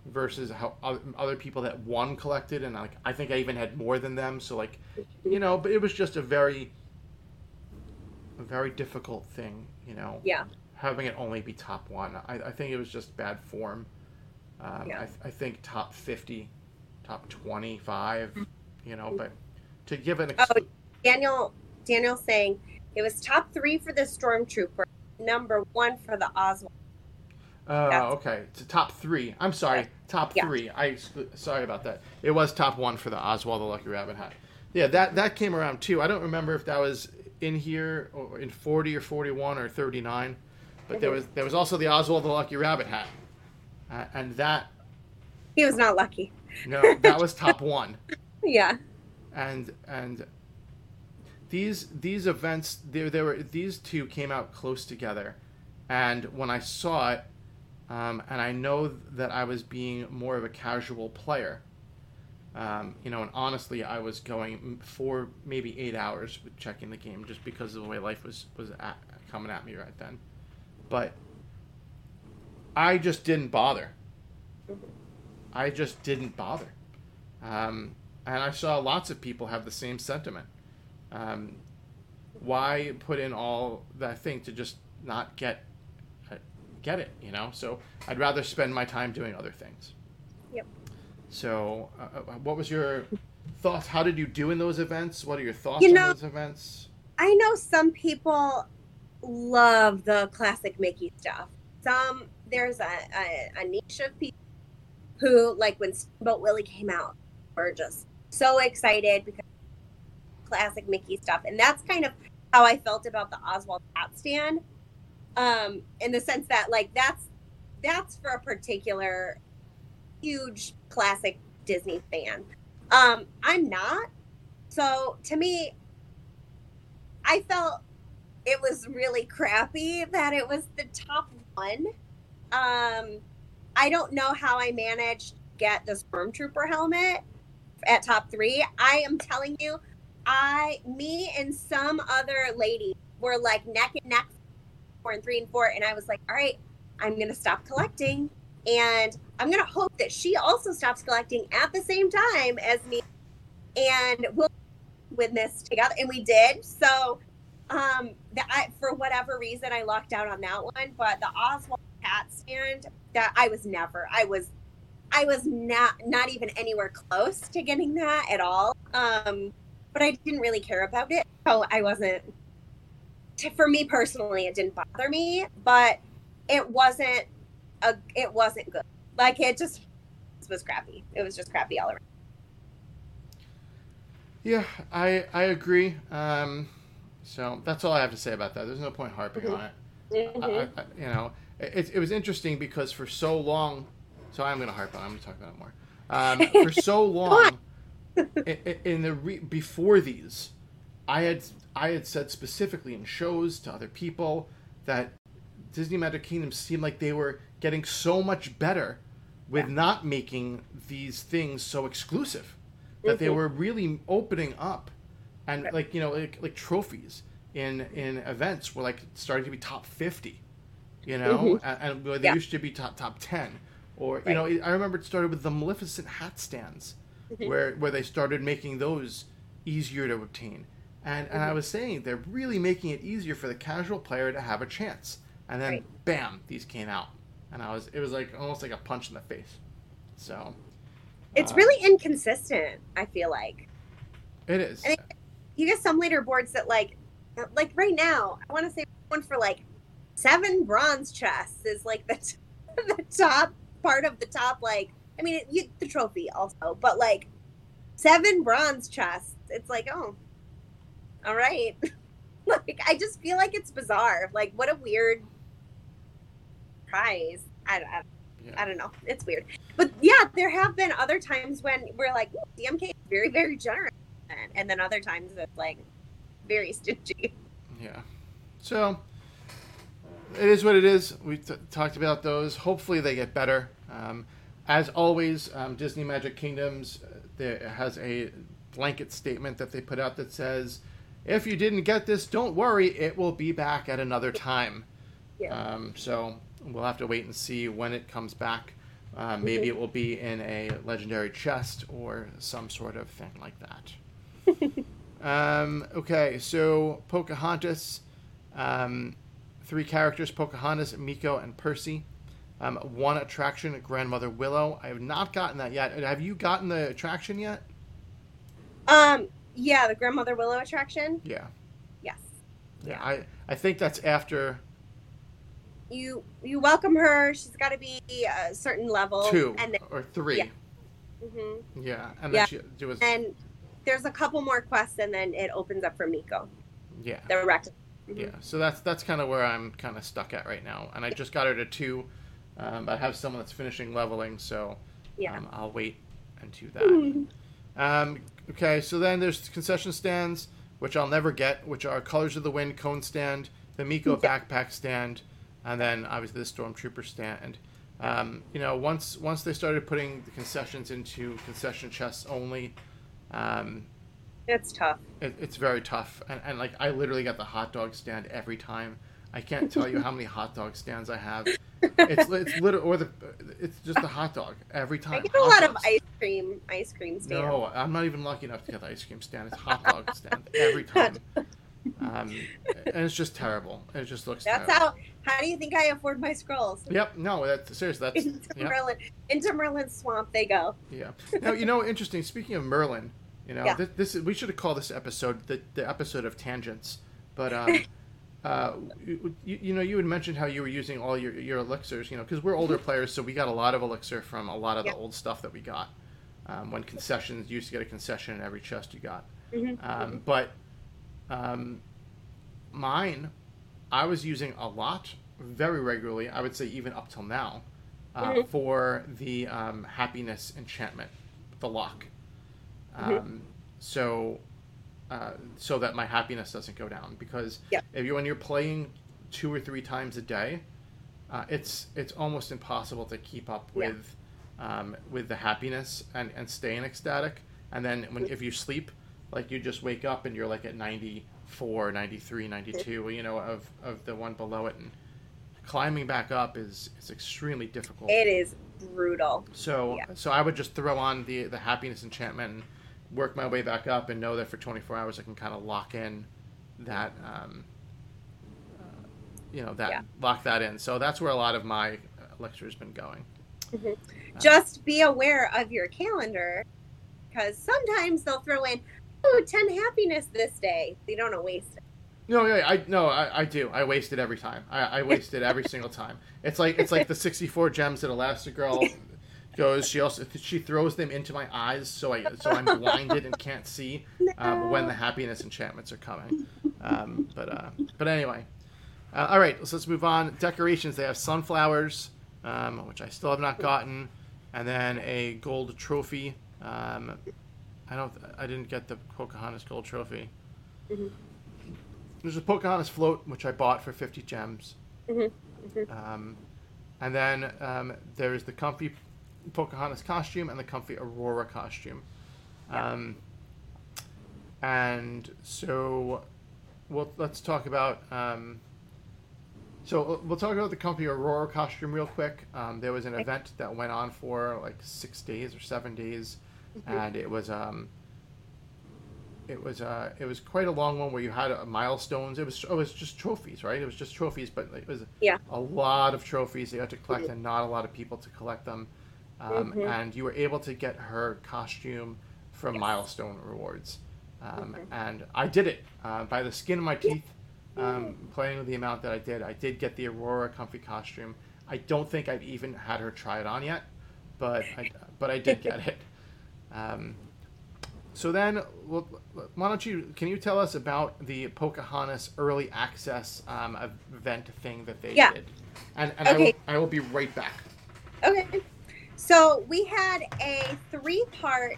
versus how other people that won collected, and like I think I even had more than them. So like, you know, but it was just a very difficult thing, you know. Yeah. Having it only be top one, I think it was just bad form. Yeah. I think top 50, top 25, you know. But to give an Daniel saying it was top 3 for the stormtrooper, number 1 for the Oswald. Okay. It's top 3. I'm sorry, top 3. Sorry about that. It was top 1 for the Oswald the Lucky Rabbit Hat. Yeah, that came around too. I don't remember if that was in here or in 40 or 41 or 39, but mm-hmm. there was also the Oswald the Lucky Rabbit Hat. And that... He was not lucky. No, that was top 1. Yeah. And these events, there were these two came out close together. And when I saw it, and I know that I was being more of a casual player, you know, and honestly, I was going for maybe 8 hours with checking the game just because of the way life was coming at me right then. But I just didn't bother. And I saw lots of people have the same sentiment. Why put in all that thing to just not get it, you know? So I'd rather spend my time doing other things. Yep. So what was your thoughts? How did you do in those events? What are your thoughts on those events? I know some people love the classic Mickey stuff. There's a niche of people who, like when Steamboat Willie came out, were just so excited because classic Mickey stuff. And that's kind of how I felt about the Oswald hat stand, in the sense that like that's for a particular huge classic Disney fan. I'm not. So to me, I felt it was really crappy that it was the top one. I don't know how I managed to get the Stormtrooper helmet at top 3. I am telling you, me and some other lady were like neck and neck, 4 and 3 and 4. And I was like, all right, I'm going to stop collecting. And I'm going to hope that she also stops collecting at the same time as me. And we'll win this together. And we did. So for whatever reason, I lucked out on that one. But the Oswald hat stand, that I was not even anywhere close to getting that at all. But I didn't really care about it. So I wasn't, for me personally, it didn't bother me, but it wasn't good. Like it was crappy. It was just crappy all around. Yeah, I agree. So that's all I have to say about that. There's no point harping mm-hmm. on it. Mm-hmm. I, you know, it was interesting because for so long, so I'm going to harp on it. I'm going to talk about it more. For so long, before these, I had said specifically in shows to other people that Disney Magic Kingdom seemed like they were getting so much better with not making these things so exclusive, that they were really opening up, and like, you know, like trophies in events were like starting to be top 50, you know, and they used to be top 10, or you know, I remember it started with the Maleficent hat stands, where they started making those easier to obtain, and I was saying they're really making it easier for the casual player to have a chance, and then bam, these came out, and it was like almost like a punch in the face, so. It's really inconsistent, I feel like. It is. And you get some leaderboards that, like right now, I want to say one for, like, 7 bronze chests is, like, the top part of the top, like, I mean, the trophy also, but, like, 7 bronze chests. It's like, oh, all right. Like, I just feel like it's bizarre. Like, what a weird prize. I don't know. It's weird. But, yeah, there have been other times when we're like, DMK is very, very generous. And then other times it's, like, very stingy. Yeah. So, it is what it is. We talked about those. Hopefully they get better. As always, Disney Magic Kingdoms has a blanket statement that they put out that says, if you didn't get this, don't worry. It will be back at another time. Yeah. So... we'll have to wait and see when it comes back. Maybe it will be in a legendary chest or some sort of thing like that. Okay, so Pocahontas. 3 characters, Pocahontas, Miko, and Percy. 1 attraction, Grandmother Willow. I have not gotten that yet. Have you gotten the attraction yet? Yeah, the Grandmother Willow attraction? Yeah. Yes. Yeah, I think that's after... You welcome her. She's got to be a certain level. 2 and then, or 3. Yeah. Mm-hmm. Yeah. And then she was... and there's a couple more quests, and then it opens up for Miko. Yeah. The rectum. Mm-hmm. Yeah. So that's kind of where I'm kind of stuck at right now. And I just got her to 2. I have someone that's finishing leveling, so I'll wait and do that. Mm-hmm. Okay. So then there's concession stands, which I'll never get, which are Colors of the Wind cone stand, the Miko backpack stand, and then obviously the Stormtrooper stand. You know, once they started putting the concessions into concession chests only, it's tough. It's very tough, and like I literally got the hot dog stand every time. I can't tell you how many hot dog stands I have. It's literally it's just a hot dog every time. I get a lot of ice cream stand. No, I'm not even lucky enough to get the ice cream stand. It's hot dog stand every time. And it's just terrible. It just looks terrible. How do you think I afford my scrolls? Yep. No, seriously. That's into Merlin's swamp they go. Yeah. Now, you know, interesting. Speaking of Merlin, you know, this we should have called this episode the episode of tangents. But you know, you had mentioned how you were using all your elixirs. You know, because we're older players, so we got a lot of elixir from a lot of the old stuff that we got when concessions. You used to get a concession in every chest you got. Mm-hmm. Mine, I was using a lot, very regularly, I would say even up till now, for the happiness enchantment, the lock. So that my happiness doesn't go down. Because when you're playing 2 or 3 times a day, it's almost impossible to keep up with the happiness and staying ecstatic. And then if you sleep, like you just wake up and you're like at 94, 93, 92, you know, of the one below it, and climbing back up is extremely difficult. It is brutal. So I would just throw on the happiness enchantment and work my way back up, and know that for 24 hours I can kind of lock in that, lock that in. So that's where a lot of my lecture has been going. Mm-hmm. Just be aware of your calendar, because sometimes they'll throw in, 10 happiness this day. You don't want to waste it. No, I do. I waste it every time. I waste it every single time. It's like the 64 gems that Elastigirl goes. She throws them into my eyes, so I'm blinded and can't see when the happiness enchantments are coming. But anyway, all right. So let's move on. Decorations. They have sunflowers, which I still have not gotten, and then a gold trophy. I didn't get the Pocahontas gold trophy. Mm-hmm. There's a Pocahontas float, which I bought for 50 gems. Mm-hmm. Mm-hmm. And then there is the comfy Pocahontas costume and the comfy Aurora costume. Yeah. And so, let's talk about... So we'll talk about the comfy Aurora costume real quick. There was an event that went on for like 6 days or 7 days, mm-hmm. and it was quite a long one where you had milestones. It was just trophies, right? It was just trophies, but it was a lot of trophies that you had to collect, mm-hmm. and not a lot of people to collect them. Mm-hmm. And you were able to get her costume from milestone rewards, mm-hmm. and I did it by the skin of my teeth. Playing with the amount that I did get the Aurora comfy costume. I don't think I've even had her try it on yet, but I did get it. So then, can you tell us about the Pocahontas early access event thing that they did? And okay. I will be right back. Okay. So we had a 3-part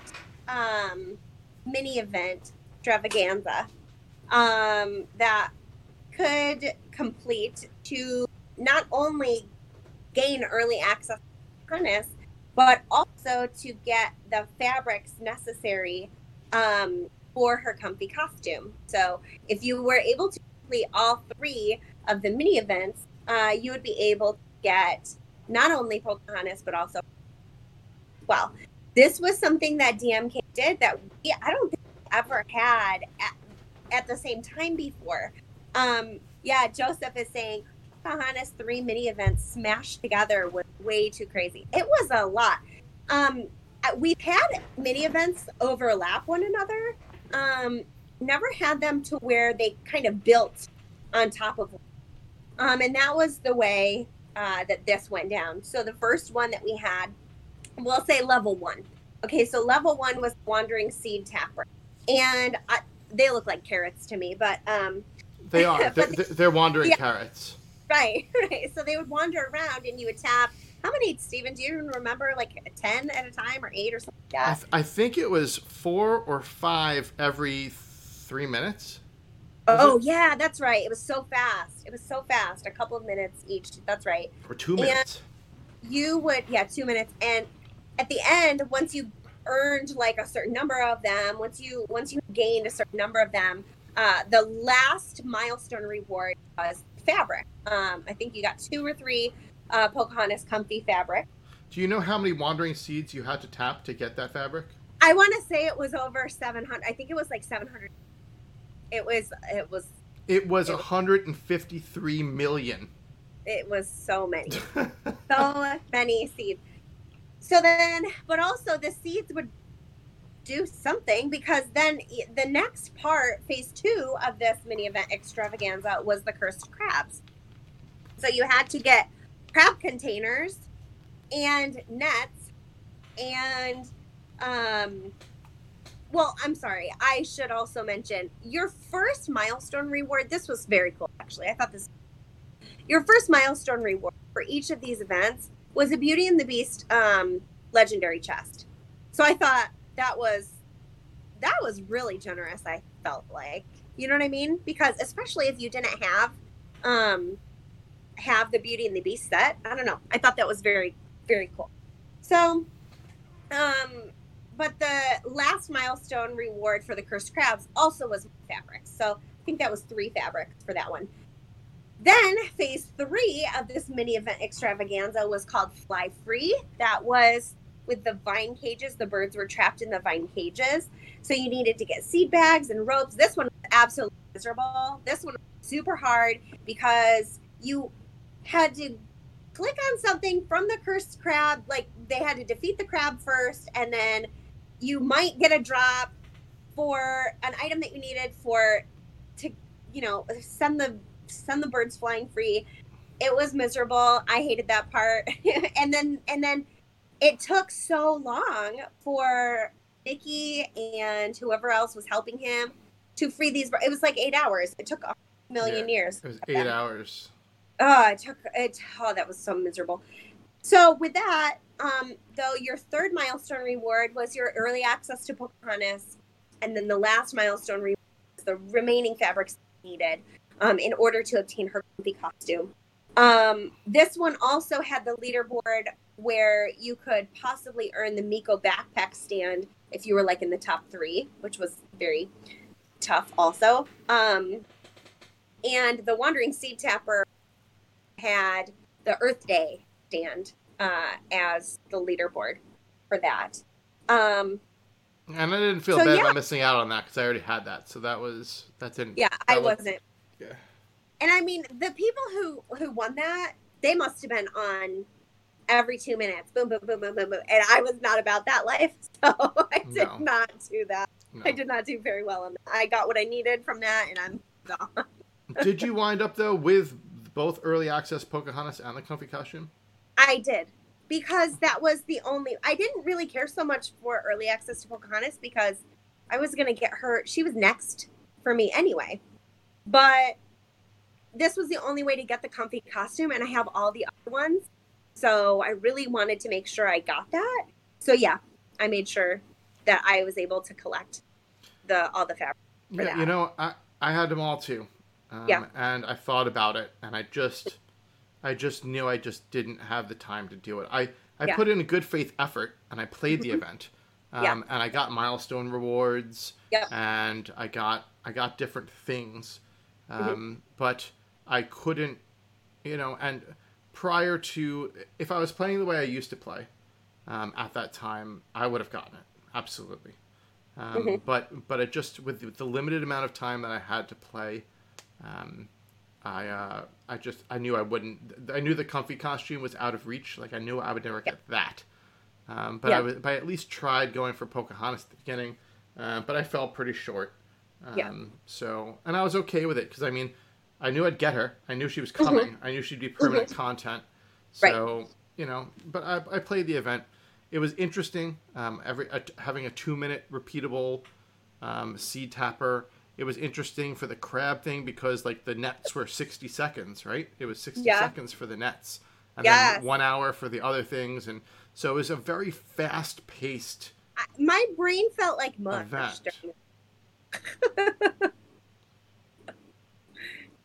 mini event extravaganza that could complete to not only gain early access to Pocahontas, but also to get the fabrics necessary for her comfy costume. So if you were able to complete all 3 of the mini events, you would be able to get not only Pocahontas, but also, well, this was something that DMK did that I don't think we ever had at the same time before. Joseph is saying Pocahontas 3 mini events smashed together was way too crazy. It was a lot. We've had mini events overlap one another. Never had them to where they kind of built on top of one. And that was the way that this went down. So the first one that we had, we'll say level 1. Okay, so level 1 was Wandering Seed Tapper. And they look like carrots to me, but... They are. They're wandering carrots. Right. So they would wander around and you would tap. How many, Stephen, do you even remember? Like 10 at a time or 8 or something like that? I think it was 4 or 5 every 3 minutes. Yeah, that's right. It was so fast. A couple of minutes each. That's right. Or 2 minutes. And you would, 2 minutes. And at the end, once you earned like a certain number of them, once you gained a certain number of them, the last milestone reward was fabric. I think you got 2 or 3 Pocahontas comfy fabric. Do you know how many wandering seeds you had to tap to get that fabric? I want to say it was over 700. I think it was like 700. It was 153 million. It was so many. So many seeds. So then, but also the seeds would do something, because then the next part, phase 2 of this mini event extravaganza, was the cursed crabs. So you had to get crab containers and nets and I'm sorry, I should also mention your first milestone reward. This was very cool, actually. I thought your first milestone reward for each of these events was a Beauty and the Beast legendary chest. So I thought that was really generous, I felt like. You know what I mean? Because especially if you didn't have the Beauty and the Beast set. I don't know. I thought that was very, very cool. So, but the last milestone reward for the Cursed Crabs also was fabrics. So I think that was 3 fabrics for that one. Then phase 3 of this mini event extravaganza was called Fly Free. That was... with the vine cages, the birds were trapped in the vine cages. So you needed to get seed bags and ropes. This one was absolutely miserable. This one was super hard because you had to click on something from the cursed crab. Like, they had to defeat the crab first, and then you might get a drop for an item that you needed to send the birds flying free. It was miserable. I hated that part. And then it took so long for Mickey and whoever else was helping him to free these. It was like 8 hours. It took a million years. It was 8 hours. That was so miserable. So with that, though, your third milestone reward was your early access to Pocahontas. And then the last milestone reward was the remaining fabrics needed in order to obtain her comfy costume. This one also had the leaderboard where you could possibly earn the Miko backpack stand if you were like in the top 3, which was very tough also. And the Wandering Seed Tapper had the Earth Day stand as the leaderboard for that. And I didn't feel bad about missing out on that because I already had that. So that was, that didn't. Yeah, I wasn't. Yeah. And I mean, the people who won that, they must have been on every 2 minutes. Boom, boom, boom, boom, boom, boom. And I was not about that life. So I did not do that. No. I did not do very well on that. I got what I needed from that and I'm gone. Did you wind up, though, with both early access Pocahontas and the comfy costume? I did. Because that was the only... I didn't really care so much for early access to Pocahontas because I was going to get her... She was next for me anyway. But this was the only way to get the comfy costume, and I have all the other ones. So I really wanted to make sure I got that. So, yeah, I made sure that I was able to collect all the fabric for that. You know, I had them all, too. And I thought about it, and I just knew I just didn't have the time to do it. I put in a good faith effort, and I played the event, and I got milestone rewards, and I got different things, but I couldn't, you know. And prior to, if I was playing the way I used to play at that time, I would have gotten it absolutely. But it just with the limited amount of time that I had to play. I knew I wouldn't. I knew the comfy costume was out of reach. Like I knew I would never get that. I at least tried going for Pocahontas at the beginning, but I fell pretty short. So, and I was okay with it because I mean, I knew I'd get her. I knew she was coming. I knew she'd be permanent content. So you know, but I played the event. It was interesting. Having a 2-minute repeatable seed tapper. It was interesting for the crab thing because, like, the nets were 60 seconds, right? It was 60 seconds for the nets. And then 1 hour for the other things. And so it was a very fast-paced my brain felt like mush.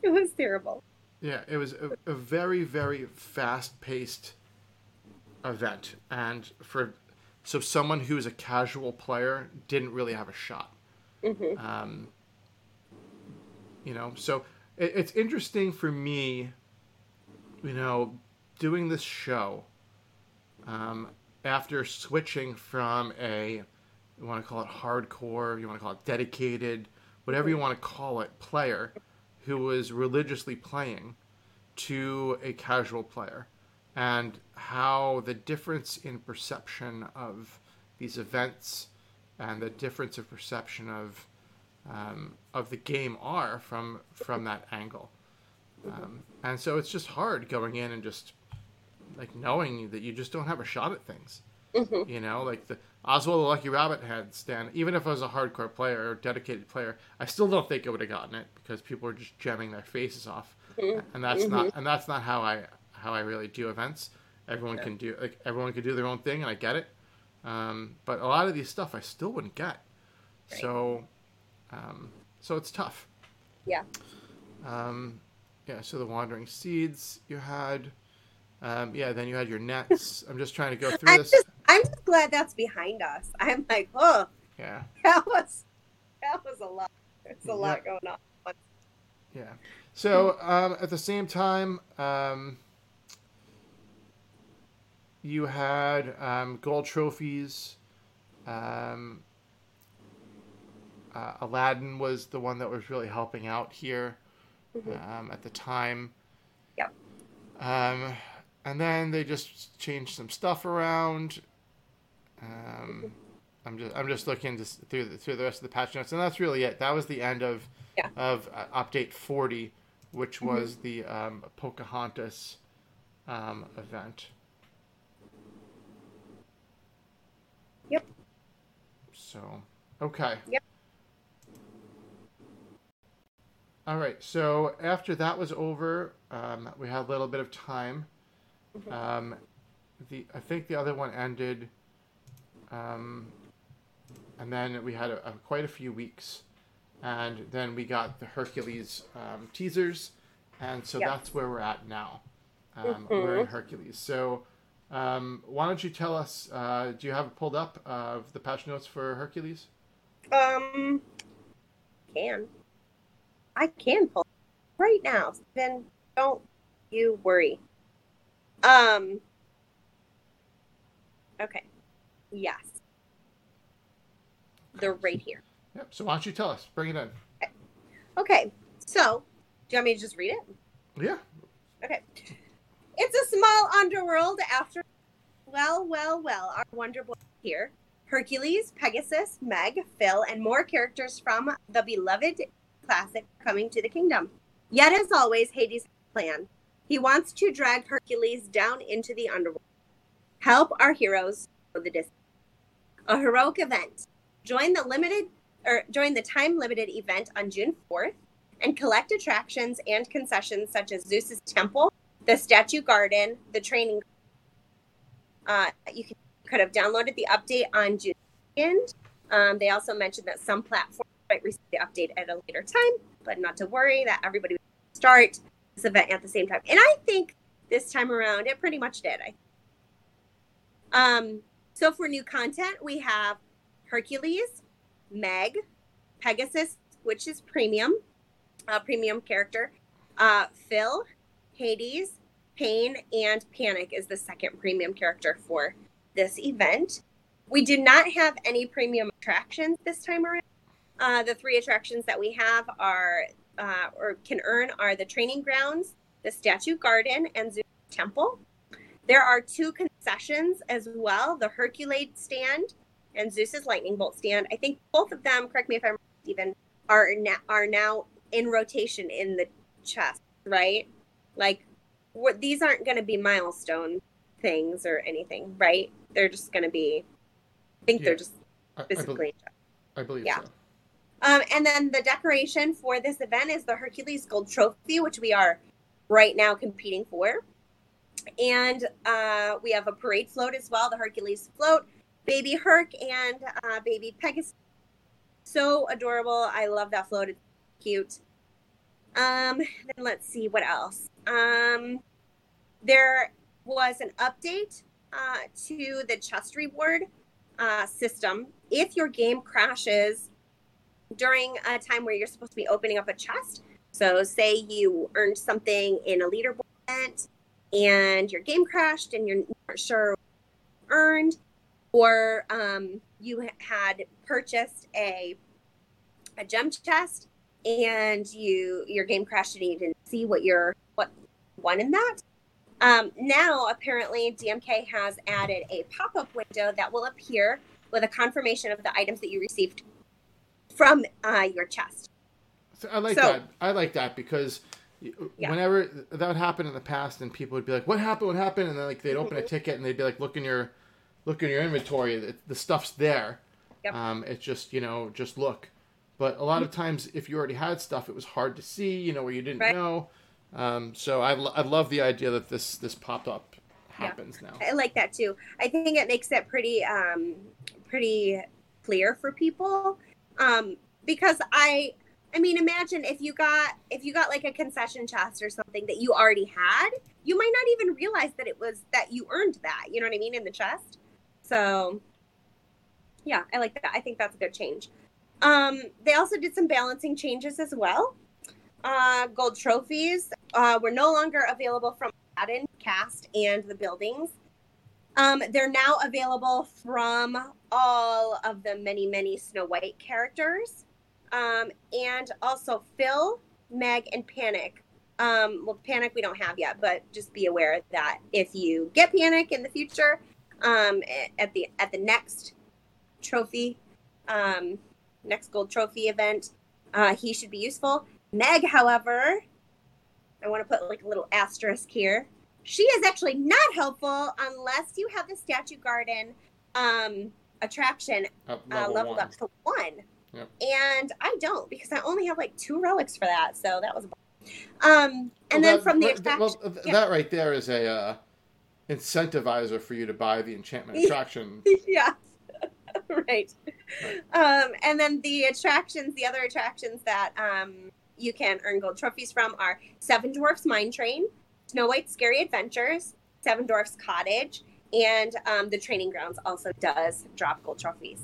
It was terrible. Yeah, it was a very, very fast-paced event. And so someone who is a casual player didn't really have a shot. You know, so it's interesting for me, you know, doing this show after switching from you want to call it hardcore, you want to call it dedicated, whatever you want to call it, player who was religiously playing to a casual player and how the difference in perception of these events and the difference of perception of the game are from that angle. And so it's just hard going in and just like knowing that you just don't have a shot at things, you know, like the Oswald the Lucky Rabbit had stand. Even if I was a hardcore player or dedicated player, I still don't think I would have gotten it because people are just jamming their faces off. And that's not how I really do events. Everyone can do their own thing and I get it. But a lot of these stuff I still wouldn't get. Right. So it's tough. Yeah. So the Wandering Seeds you had. Then you had your nets. I'm just trying to go through this. I'm just glad that's behind us. I'm like, oh. Yeah. That was a lot. It's a lot going on. Yeah. So at the same time, you had gold trophies. Aladdin was the one that was really helping out here at the time. Yep. And then they just changed some stuff around. I'm just looking through the rest of the patch notes, and that's really it. That was the end of update 40, which was the Pocahontas event. Yep. So, okay. Yep. All right, so after that was over, we had a little bit of time. I think the other one ended, and then we had quite a few weeks And then we got the Hercules teasers. And so that's where we're at now. We're in Hercules. So why don't you tell us, do you have it pulled up of the patch notes for Hercules? I can pull it right now. Then don't you worry. Okay. Yes. They're right here. Yep. So why don't you tell us? Bring it in. Okay. So, do you want me to just read it? Yeah. Okay. It's a small underworld after, well, our Wonder Boy here. Hercules, Pegasus, Meg, Phil, and more characters from the beloved classic coming to the kingdom. Yet, as always, Hades has a plan. He wants to drag Hercules down into the underworld. Help our heroes go the distance. A heroic event. Join the time-limited event on June 4th and collect attractions and concessions such as Zeus's temple, the statue garden, the training. You could have downloaded the update on June 2nd. They also mentioned that some platforms might receive the update at a later time, but not to worry that everybody would start this event at the same time. And I think this time around, it pretty much did. So for new content, we have Hercules, Meg, Pegasus, which is premium character, Phil, Hades, Pain, and Panic is the second premium character for this event. We do not have any premium attractions this time around. The three attractions that we have are the training grounds, the statue garden, and Zeus temple. There are two concessions as well, the Herculade stand and Zeus's lightning bolt stand. I think both of them, correct me if I'm wrong, Stephen, are now in rotation in the chest, right? Like, these aren't going to be milestone things or anything, right? They're just going to be, they're just physically in chest. I believe so. And then the decoration for this event is the Hercules Gold Trophy, which we are right now competing for. And we have a parade float as well, the Hercules float. Baby Herc and baby Pegasus. So adorable. I love that float. It's cute. Then let's see what else. There was an update to the chest reward system. If your game crashes during a time where you're supposed to be opening up a chest, so say you earned something in a leaderboard event and your game crashed and you're not sure what you earned, or you had purchased a gem chest and your game crashed and you didn't see what won in that. Now, apparently, DMK has added a pop-up window that will appear with a confirmation of the items that you received from your chest. So I like that. I like that because whenever that would happen in the past and people would be like, what happened? And then like they'd open a ticket and they'd be like, look in your inventory, the stuff's there. Yep. It's just, just look. But a lot of times, if you already had stuff, it was hard to see, or you didn't know. So I love the idea that this pop-up happens now. I like that too. I think it makes it pretty clear for people. Because I mean, imagine if you got like a concession chest or something that you already had, you might not even realize that it was that you earned that, you know what I mean, in the chest. So, yeah, I like that. I think that's a good change. They also did some balancing changes as well. Gold trophies were no longer available from Aladdin, Cast, and the buildings. They're now available from all of the many, many Snow White characters. And also Phil, Meg, and Panic. Panic we don't have yet, but just be aware that if you get Panic in the future, at the next trophy, next gold trophy event, he should be useful. Meg, however, I want to put like a little asterisk here. She is actually not helpful unless you have the Statue Garden attraction leveled up to 1. Yep. And I don't because I only have like 2 relics for that, so that was. That right there is a incentivizer for you to buy the enchantment attraction. Yeah. Right. And then the other attractions that you can earn gold trophies from are Seven Dwarfs Mine Train, Snow White's Scary Adventures, Seven Dwarfs Cottage, and the Training Grounds also does drop gold trophies.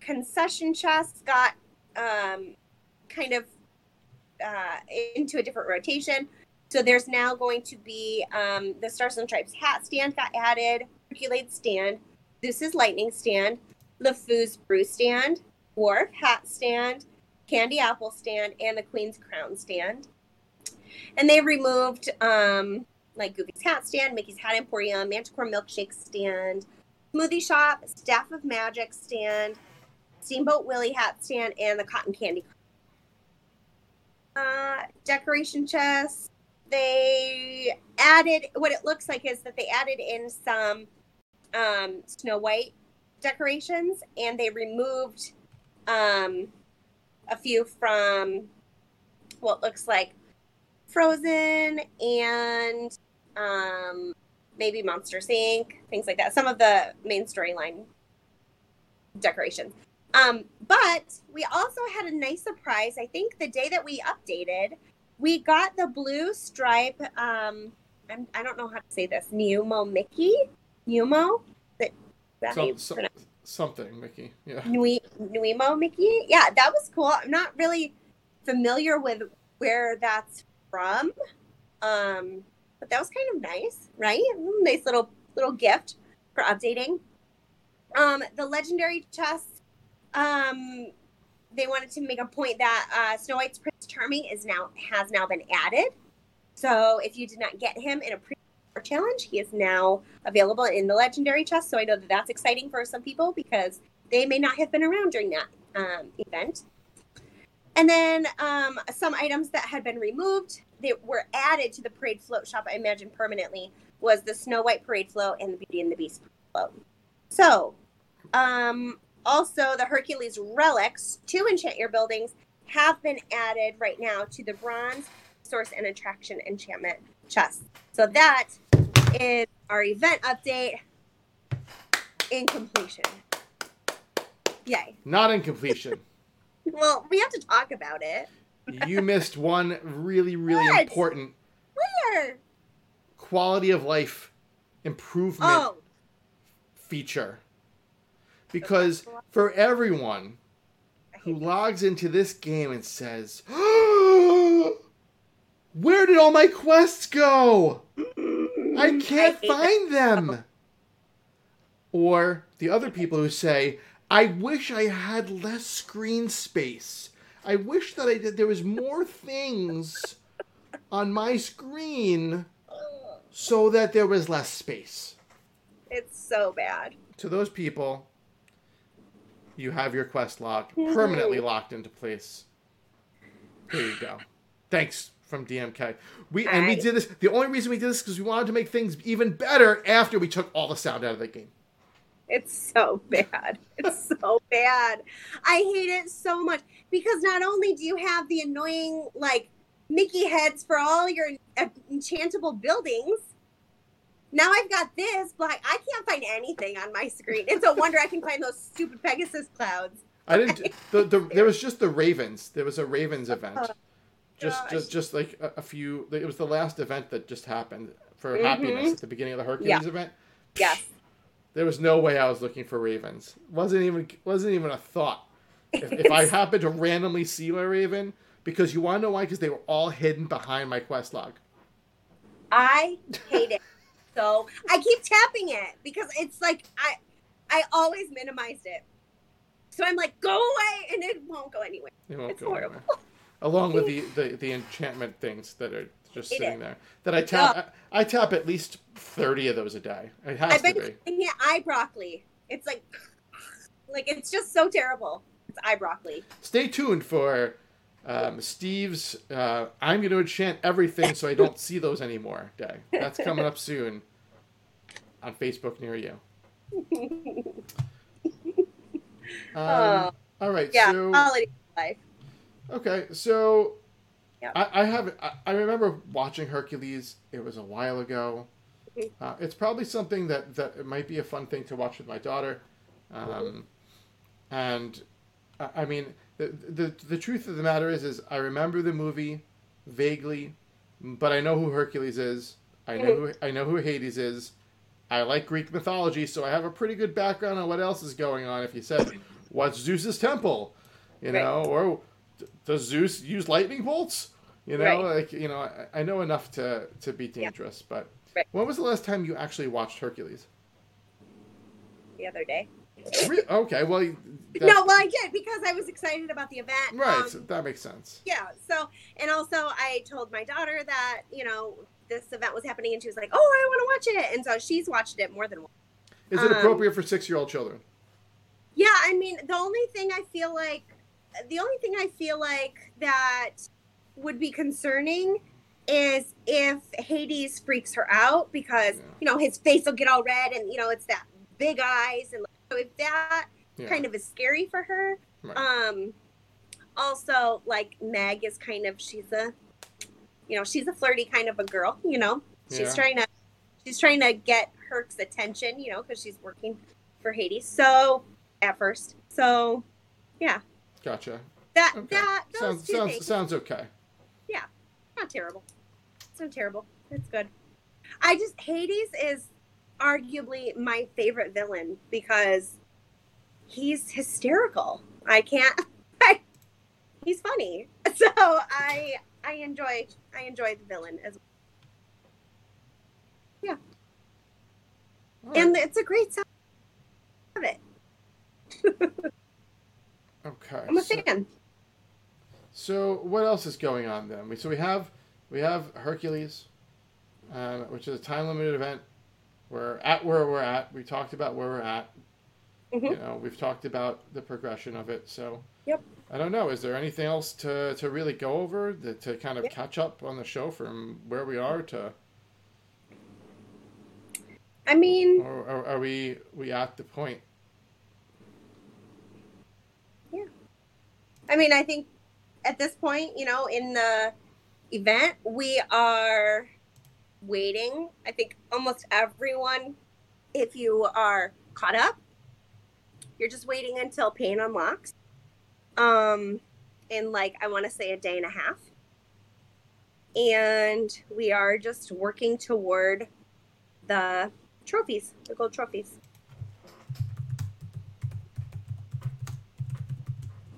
Concession chests got kind of into a different rotation. So there's now going to be the Stars and Stripes hat stand got added, Hercules stand, Zeus's lightning stand, LeFou's brew stand, Dwarf hat stand, Candy apple stand, and the Queen's crown stand. And they removed like Goofy's hat stand, Mickey's hat emporium, Manticore milkshake stand, smoothie shop, Staff of Magic stand, Steamboat Willie hat stand, and the cotton candy. Decoration chest. They added, what it looks like is that they added in some Snow White decorations, and they removed a few from what looks like Frozen and maybe Monsters, Inc., things like that. Some of the main storyline decorations. But we also had a nice surprise. I think the day that we updated, we got the blue stripe. I don't know how to say this. Nemo Mickey? Something Mickey. Yeah. Nemo Mickey? Yeah, that was cool. I'm not really familiar with where that's from. But that was kind of nice, right? Nice little gift for updating. The legendary chest, they wanted to make a point that Snow White's Prince Charming has now been added. So if you did not get him in a challenge, he is now available in the legendary chest. So I know that that's exciting for some people because they may not have been around during that event. And then some items that had been removed that were added to the parade float shop, I imagine permanently, was the Snow White parade float and the Beauty and the Beast float. So also the Hercules relics, 2 enchant your buildings, have been added right now to the bronze source and attraction enchantment chest. So that is our event update in completion. Yay. Not in completion. Well, we have to talk about it. You missed one really, really important quality of life improvement feature. Because for everyone who logs into this game and says, where did all my quests go? I can't find them. Or the other people who say, I wish I had less screen space. I wish that there was more things on my screen so that there was less space. It's so bad. To those people, you have your quest log permanently locked into place. Here you go. Thanks. From DMK. We did this. The only reason we did this is because we wanted to make things even better after we took all the sound out of the game. It's so bad. It's so bad. I hate it so much because not only do you have the annoying like Mickey heads for all your enchantable buildings, now I've got this, but I can't find anything on my screen. It's a wonder I can find those stupid Pegasus clouds. I didn't. There was just the Ravens. There was a Ravens event. Just like a few. It was the last event that just happened for happiness at the beginning of the Hercules event. Yes. There was no way I was looking for ravens. Wasn't even a thought. If I happened to randomly see my raven, because you want to know why? Because they were all hidden behind my quest log. I hate it. So I keep tapping it because it's like I always minimized it. So I'm like, go away, and it won't go anywhere. It's horrible. Anywhere. Along with the enchantment things that are just sitting there. That I tap. I tap at least 30 of those a day. It has to be. I mean, eye broccoli. It's like it's just so terrible. It's eye broccoli. Stay tuned for Steve's I'm going to enchant everything so I don't see those anymore day. That's coming up soon on Facebook near you. All right. Yeah, so holiday life. Okay, so I remember watching Hercules. It was a while ago. It's probably something that it might be a fun thing to watch with my daughter. And I mean, the truth of the matter is I remember the movie vaguely, but I know who Hercules is. I know who Hades is. I like Greek mythology, so I have a pretty good background on what else is going on. If you said, "What's Zeus's temple?" You know, or does Zeus use lightning bolts? You know, like, you know, I know enough to be dangerous. Yeah. But when was the last time you actually watched Hercules? The other day. Okay, well... No, well, I did, because I was excited about the event. Right, so that makes sense. Yeah, so, and also I told my daughter that, you know, this event was happening, and she was like, oh, I want to watch it. And so she's watched it more than once. Is it appropriate for 6-year-old children? Yeah, I mean, the only thing I feel like that would be concerning is if Hades freaks her out, because, you know, his face will get all red, and, you know, it's that big eyes, and so if that kind of is scary for her. Right. Also, like, Meg is kind of, she's a flirty kind of a girl, you know. She's trying to get Herc's attention, you know, because she's working for Hades. So at first, gotcha. Sounds okay. Yeah, not terrible. It's not terrible. It's good. Hades is arguably my favorite villain because he's hysterical. He's funny. So I enjoy the villain as well. Yeah. Right. And it's a great sound. I love it. Okay. I'm a fan. So what else is going on then? So we have Hercules, which is a time limited event. We're at where we're at. We talked about where we're at. Mm-hmm. You know, we've talked about the progression of it. So yep. I don't know. Is there anything else to really go over to kind of catch up on the show from where we are to? I mean, or are we at the point? Yeah. I mean, I think at this point, you know, in the event, we are waiting. I think almost everyone, if you are caught up, you're just waiting until pain unlocks. In like, I want to say a day and a half. And we are just working toward the trophies, the gold trophies.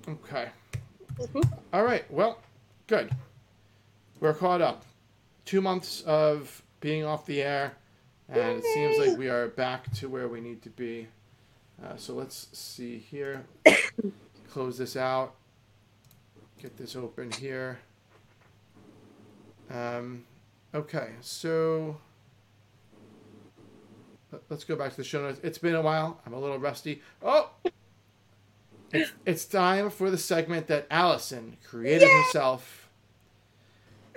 Okay. Mm-hmm. All right. Well, good. We're caught up. 2 months of being off the air, and it seems like we are back to where we need to be. So let's see here. Close this out. Get this open here. Okay, so let's go back to the show notes. It's been a while. I'm a little rusty. Oh! It's time for the segment that Allison created herself.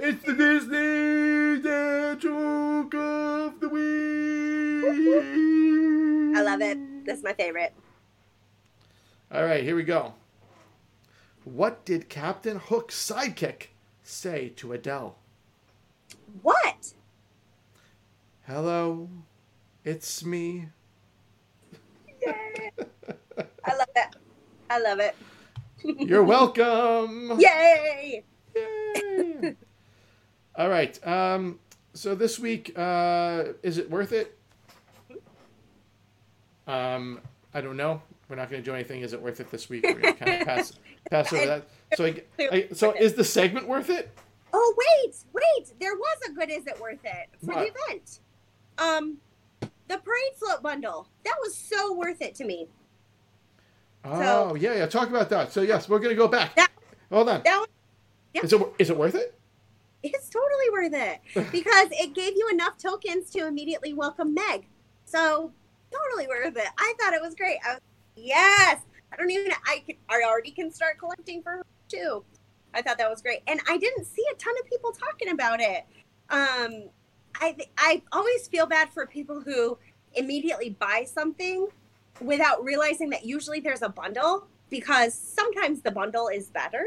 It's the Disney Dad Joke of the Week! I love it. That's my favorite. All right, here we go. What did Captain Hook's sidekick say to Adele? What? Hello, it's me. Yay. I love it. I love it. You're welcome. Yay. Yay. All right. So this week, is it worth it? I don't know. We're not going to do anything. Is it worth it this week? We're going to kind of pass over that. So is the segment worth it? Oh, wait. There was a good is it worth it for the event. The parade float bundle. That was so worth it to me. Oh, so, yeah. Talk about that. So, yes, we're going to go back. Hold on. Is it worth it? It's totally worth it because it gave you enough tokens to immediately welcome Meg. So... totally worth it. I thought it was great. I already can start collecting for her too. I thought that was great. And I didn't see a ton of people talking about it. I always feel bad for people who immediately buy something without realizing that usually there's a bundle, because sometimes the bundle is better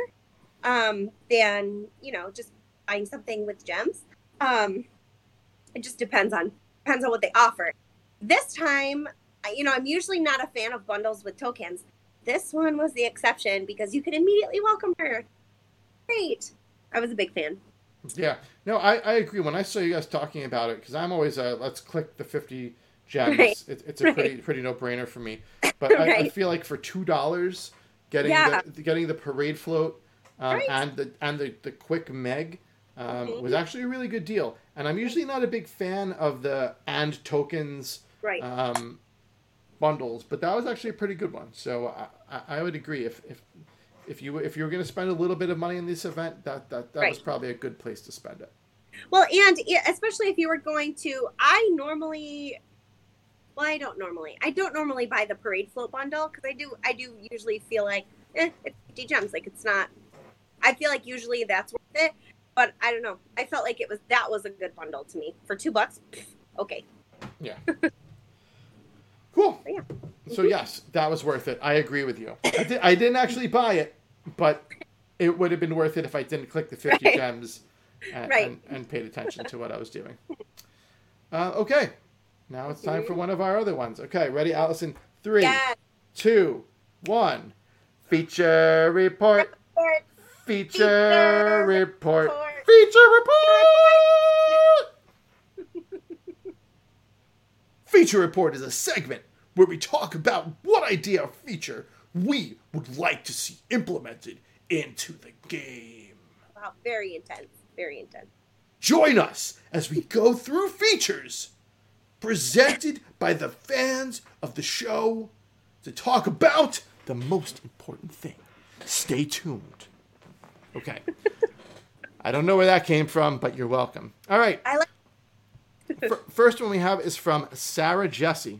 than, you know, just buying something with gems. It just depends on what they offer. This time, I'm usually not a fan of bundles with tokens. This one was the exception because you could immediately welcome her. Great. I was a big fan. Yeah. No, I agree. When I saw you guys talking about it, because I'm always let's click the 50 gems. Right. It's a pretty no-brainer for me. But right. I feel like for $2, getting the parade float right. and the quick Meg was actually a really good deal. And I'm usually not a big fan of the and tokens right. Bundles, but that was actually a pretty good one. So I would agree if you were going to spend a little bit of money in this event, that right. was probably a good place to spend it. Well, and especially if you were going to, I don't normally buy the parade float bundle because I do usually feel like it's 50 gems, like it's not. I feel like usually that's worth it, but I don't know. I felt like that was a good bundle to me for $2. Okay. Yeah. Cool. Yeah. So yes, that was worth it. I agree with you. I didn't actually buy it, but it would have been worth it if I didn't click the 50 right. gems and paid attention to what I was doing. Okay. Now it's time for one of our other ones. Okay. Ready, Allison? 3, yes. 2, 1. Feature report. Feature report. Feature report. Feature Report is a segment where we talk about what idea or feature we would like to see implemented into the game. Wow, very intense. Very intense. Join us as we go through features presented by the fans of the show to talk about the most important thing. Stay tuned. Okay. I don't know where that came from, but you're welcome. All right. First one we have is from Sarah Jesse.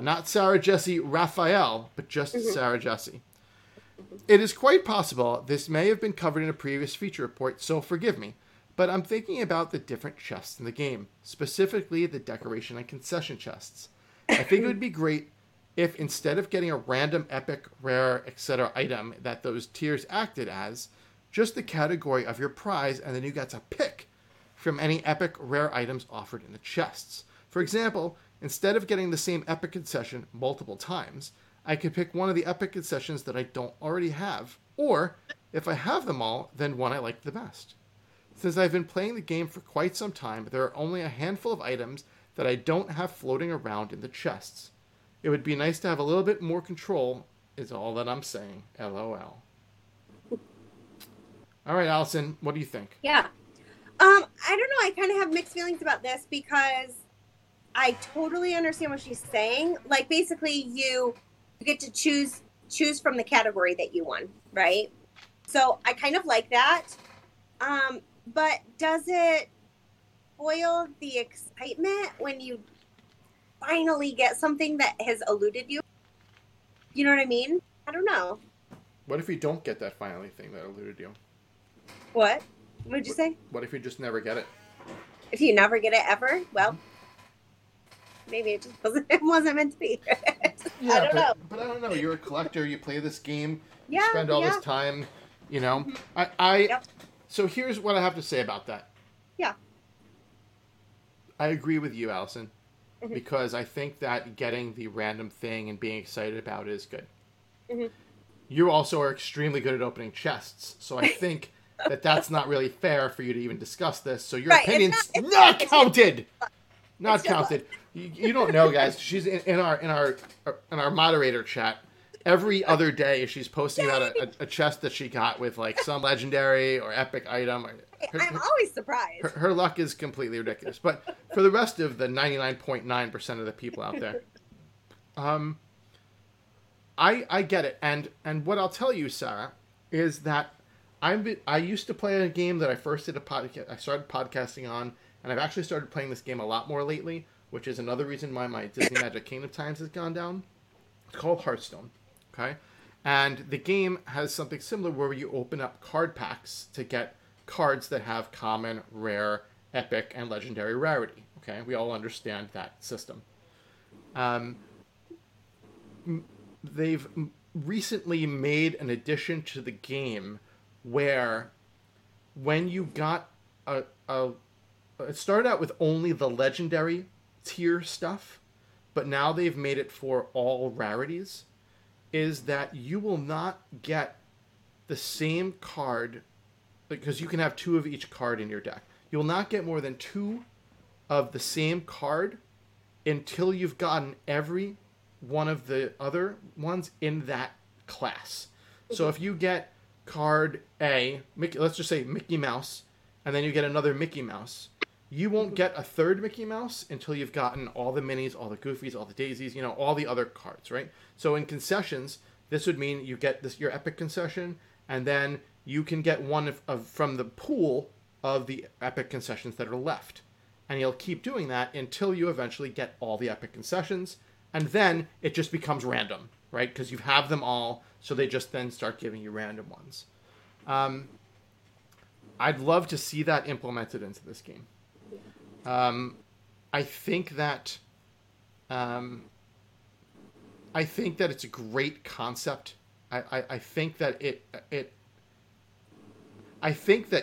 Not Sarah Jesse Raphael, but just Sarah Jesse. It is quite possible this may have been covered in a previous feature report, so forgive me, but I'm thinking about the different chests in the game, specifically the decoration and concession chests. I think it would be great if instead of getting a random epic, rare, etc. item that those tiers acted as, just the category of your prize, and then you got to pick from any epic rare items offered in the chests. For example, instead of getting the same epic concession multiple times, I could pick one of the epic concessions that I don't already have, or if I have them all, then one I like the best. Since I've been playing the game for quite some time, there are only a handful of items that I don't have floating around in the chests. It would be nice to have a little bit more control, is all that I'm saying. LOL. All right, Allison, what do you think? Yeah. I don't know. I kind of have mixed feelings about this because I totally understand what she's saying. Like, basically, you get to choose from the category that you won, right? So I kind of like that. But does it spoil the excitement when you finally get something that has eluded you? You know what I mean? I don't know. What if you don't get that finally thing that eluded you? What? What did you say? What if you just never get it? If you never get it ever, well, maybe it just wasn't meant to be. Yeah, I don't know. But I don't know. You're a collector. You play this game. Yeah, you spend all this time, you know. So here's what I have to say about that. Yeah. I agree with you, Allison, because I think that getting the random thing and being excited about it is good. Mm-hmm. You also are extremely good at opening chests, so I think... that's not really fair for you to even discuss this. So your opinion's not counted. Not counted. You don't know, guys. She's in our moderator chat. Every other day, she's posting about a chest that she got with like some legendary or epic item. I'm always surprised. Her luck is completely ridiculous. But for the rest of the 99.9% of the people out there, I get it. And what I'll tell you, Sarah, is that I used to play a game that I first did a podcast. I started podcasting on, and I've actually started playing this game a lot more lately, which is another reason why my Disney Magic Kingdom times has gone down. It's called Hearthstone, okay? And the game has something similar where you open up card packs to get cards that have common, rare, epic, and legendary rarity, okay? We all understand that system. They've recently made an addition to the game where when you got it started out with only the legendary tier stuff, but now they've made it for all rarities, is that you will not get the same card, because you can have two of each card in your deck. You'll not get more than two of the same card until you've gotten every one of the other ones in that class. So if you get card A, let's just say Mickey Mouse, and then you get another Mickey Mouse, you won't get a third Mickey Mouse until you've gotten all the Minis, all the Goofies, all the Daisies, you know, all the other cards, right? So in concessions, this would mean you get this, your Epic concession, and then you can get one from the pool of the Epic concessions that are left. And you'll keep doing that until you eventually get all the Epic concessions, and then it just becomes random, right? Because you have them all, so they just then start giving you random ones. I'd love to see that implemented into this game. I think that it's a great concept. I think that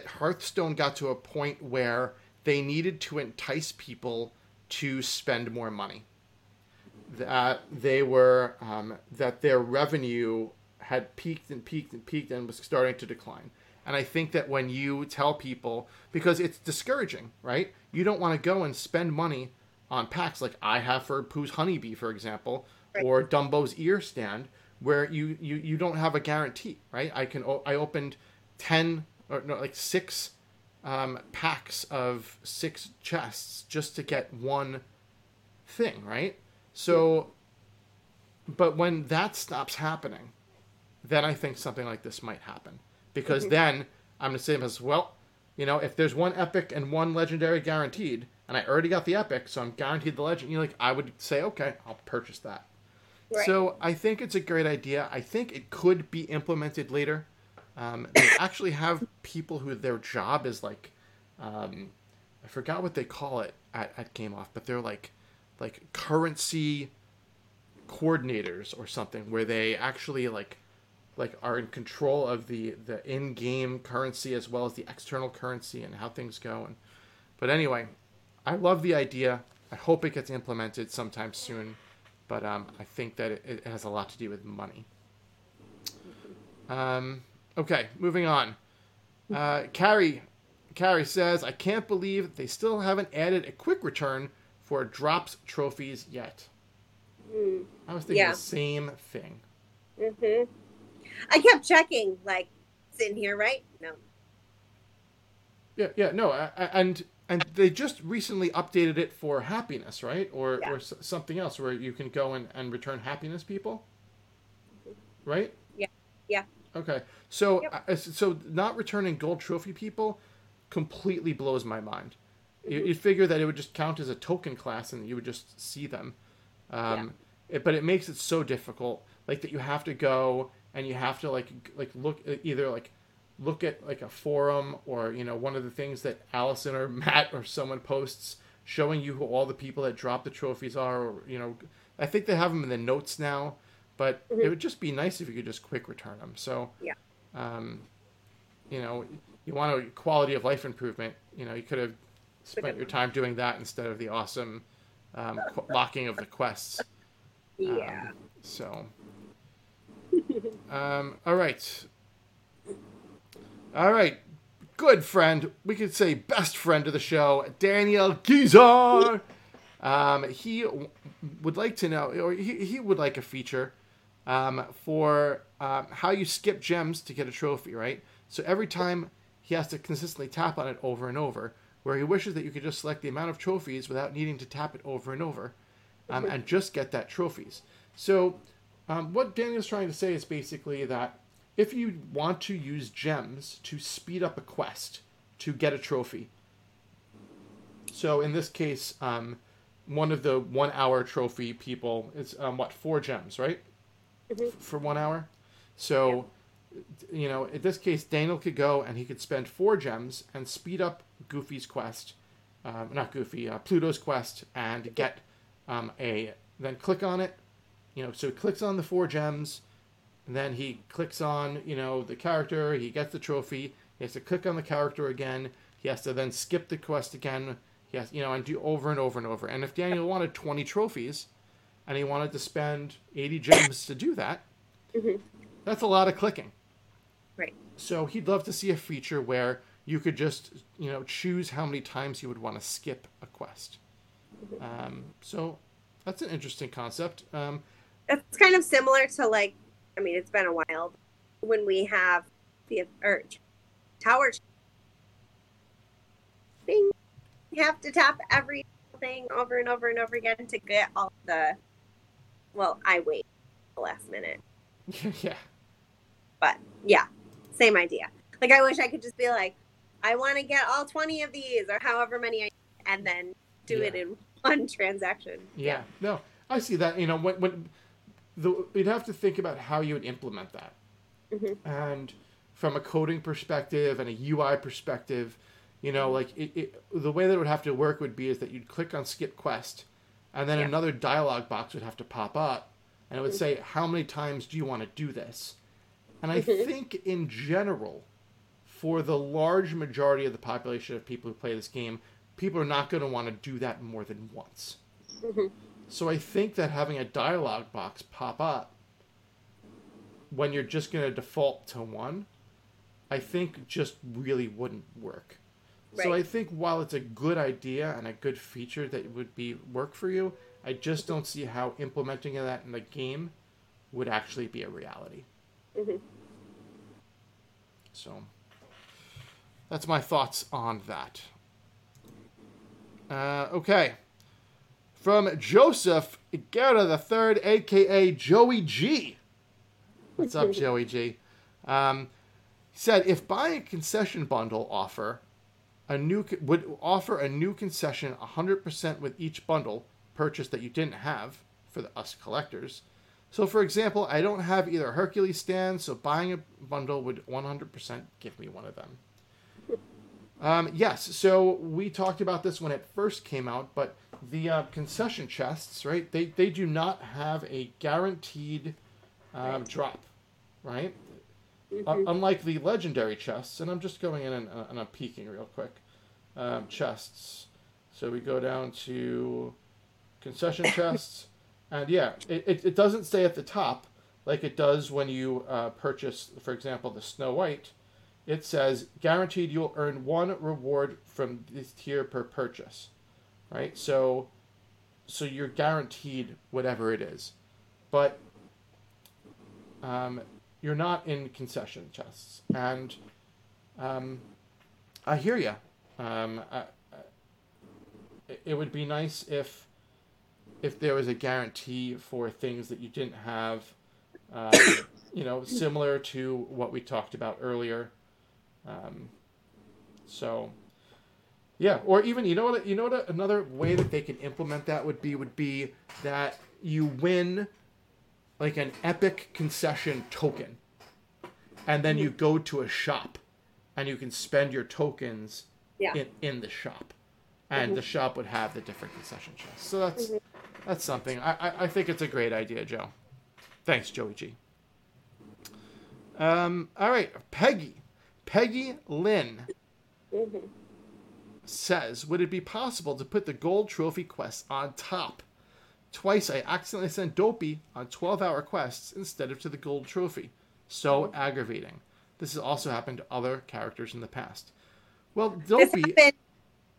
Hearthstone got to a point where they needed to entice people to spend more money. That their revenue had peaked and was starting to decline. And I think that when you tell people, because it's discouraging, right? You don't want to go and spend money on packs like I have for Pooh's Honeybee, for example, right, or Dumbo's Ear Stand, where you don't have a guarantee, right? I opened 6 packs of 6 chests just to get one thing, right? So, but when that stops happening, then I think something like this might happen. Because then I'm the same as, well, you know, if there's one epic and one legendary guaranteed, and I already got the epic, so I'm guaranteed the legend, you know, like, I would say, okay, I'll purchase that. Right. So I think it's a great idea. I think it could be implemented later. They actually have people who their job is like, I forgot what they call it at GameLoft, but they're like currency coordinators or something, where they actually like are in control of the in-game currency as well as the external currency and how things go. But anyway, I love the idea. I hope it gets implemented sometime soon. But I think that it has a lot to do with money. Okay, moving on. Carrie says, I can't believe they still haven't added a quick return for drops trophies yet. I was thinking the same thing. Mm-hmm. I kept checking, like, it's in here, right? No. Yeah, no. And they just recently updated it for happiness, right? Or something else where you can go and return happiness people, right? Yeah. Okay. So, so not returning gold trophy people completely blows my mind. Mm-hmm. You'd figure that it would just count as a token class and you would just see them. But it makes it so difficult, like, that you have to go... And you have to like look either look at like a forum or, you know, one of the things that Allison or Matt or someone posts showing you who all the people that drop the trophies are, or, you know, I think they have them in the notes now, but it would just be nice if you could just quick return them. So, you know, you want a quality of life improvement, you know, you could have spent your time doing that instead of the awesome locking of the quests. Yeah. All right. Good friend. We could say best friend of the show, Daniel Gizar. He would like to know, or he would like a feature for how you skip gems to get a trophy, right? So every time he has to consistently tap on it over and over, where he wishes that you could just select the amount of trophies without needing to tap it over and over, and just get that trophies. So... what Daniel's trying to say is basically that if you want to use gems to speed up a quest to get a trophy, so in this case, one of the 1 hour trophy people is 4 gems, right? For 1 hour. So, you know, in this case, Daniel could go and he could spend 4 gems and speed up Goofy's quest, Pluto's quest, and get then click on it. You know, so he clicks on the 4 gems, and then he clicks on, you know, the character. He gets the trophy. He has to click on the character again. He has to then skip the quest again. He has, you know, and do over and over and over. And if Daniel wanted 20 trophies, and he wanted to spend 80 gems to do that, mm-hmm. that's a lot of clicking. Right. So he'd love to see a feature where you could just, you know, choose how many times you would want to skip a quest. Mm-hmm. So that's an interesting concept. That's kind of similar to, like, I mean, it's been a while, when we have the tower thing. You have to tap every thing over and over and over again to get all the, well, I wait the last minute. Yeah. But, yeah, same idea. Like, I wish I could just be like, I want to get all 20 of these or however many I need, and then do it in one transaction. Yeah. No, I see that. You know, when you'd have to think about how you would implement that. Mm-hmm. And from a coding perspective and a UI perspective, you know, like the way that it would have to work would be is that you'd click on skip quest, and then another dialog box would have to pop up, and it would say, how many times do you want to do this? And I think in general, for the large majority of the population of people who play this game, people are not going to want to do that more than once. Mm-hmm. So I think that having a dialog box pop up when you're just going to default to one, I think just really wouldn't work. Right. So I think while it's a good idea and a good feature that would be work for you, I just don't see how implementing that in the game would actually be a reality. Mm-hmm. So that's my thoughts on that. Okay. From Joseph Guerra III, a.k.a. Joey G. What's up, Joey G? He said, if buying a concession bundle would offer a new concession 100% with each bundle purchase that you didn't have for us collectors. So, for example, I don't have either Hercules stand, so buying a bundle would 100% give me one of them. Yes, so we talked about this when it first came out, but the concession chests, right, they do not have a guaranteed drop, right? Unlike the legendary chests, and I'm just going in and I'm peeking real quick. Chests. So we go down to concession chests, and it doesn't stay at the top like it does when you purchase, for example, the Snow White. It says, guaranteed you'll earn one reward from this tier per purchase, right? So you're guaranteed whatever it is. But you're not in concession chests. And I hear you. It would be nice if there was a guarantee for things that you didn't have, you know, similar to what we talked about earlier. So yeah, or even, you know what, another way that they can implement that would be that you win like an epic concession token, and then you go to a shop and you can spend your tokens in the shop, and the shop would have the different concession chests. So that's something. I think it's a great idea, Joe. Thanks, Joey G. All right. Peggy Lynn says, would it be possible to put the gold trophy quests on top? Twice I accidentally sent Dopey on 12-hour quests instead of to the gold trophy. So aggravating. This has also happened to other characters in the past. Well, Dopey... This happened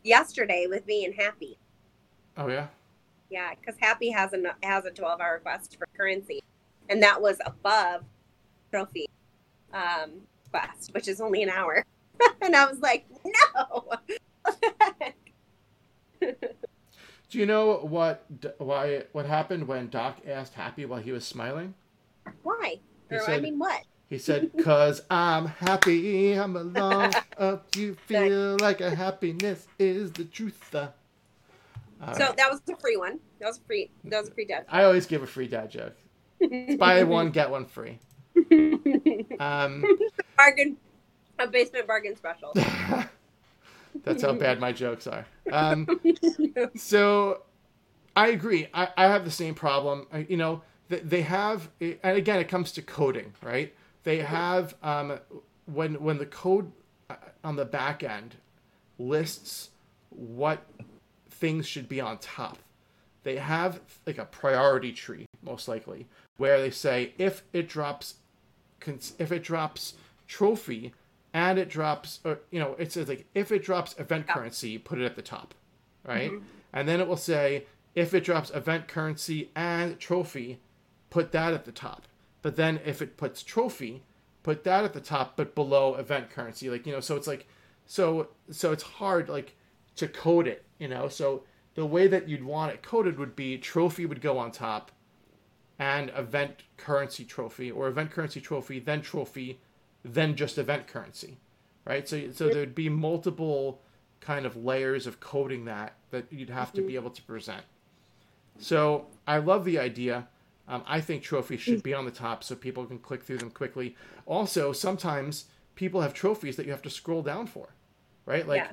yesterday with me and Happy. Oh, yeah? Yeah, because Happy has a 12-hour quest for currency. And that was above trophy quest, which is only an hour. And I was like, no! Do you know what happened when Doc asked Happy while he was smiling? Why? What? He said, "'Cause I'm happy, I'm alone. Up, you feel like a happiness is the truth." That was a free one. That was a free dad joke. I always give a free dad joke. It's buy one, get one free. A basement bargain special. That's how bad my jokes are. So I agree. I have the same problem. They have, and again, it comes to coding, right? They have, when the code on the back end lists what things should be on top, they have like a priority tree, most likely, where they say if it drops trophy and it drops, or, you know, it says like if it drops event currency, put it at the top, right? Mm-hmm. And then it will say if it drops event currency and trophy, put that at the top. But then if it puts trophy, put that at the top, but below event currency, like, you know, so it's like, so it's hard like to code it, you know. So the way that you'd want it coded would be trophy would go on top, and event currency trophy, or event currency trophy, then just event currency, right? So there'd be multiple kind of layers of coding that you'd have to be able to present. So I love the idea. I think trophies should be on the top so people can click through them quickly. Also, sometimes people have trophies that you have to scroll down for, right? Like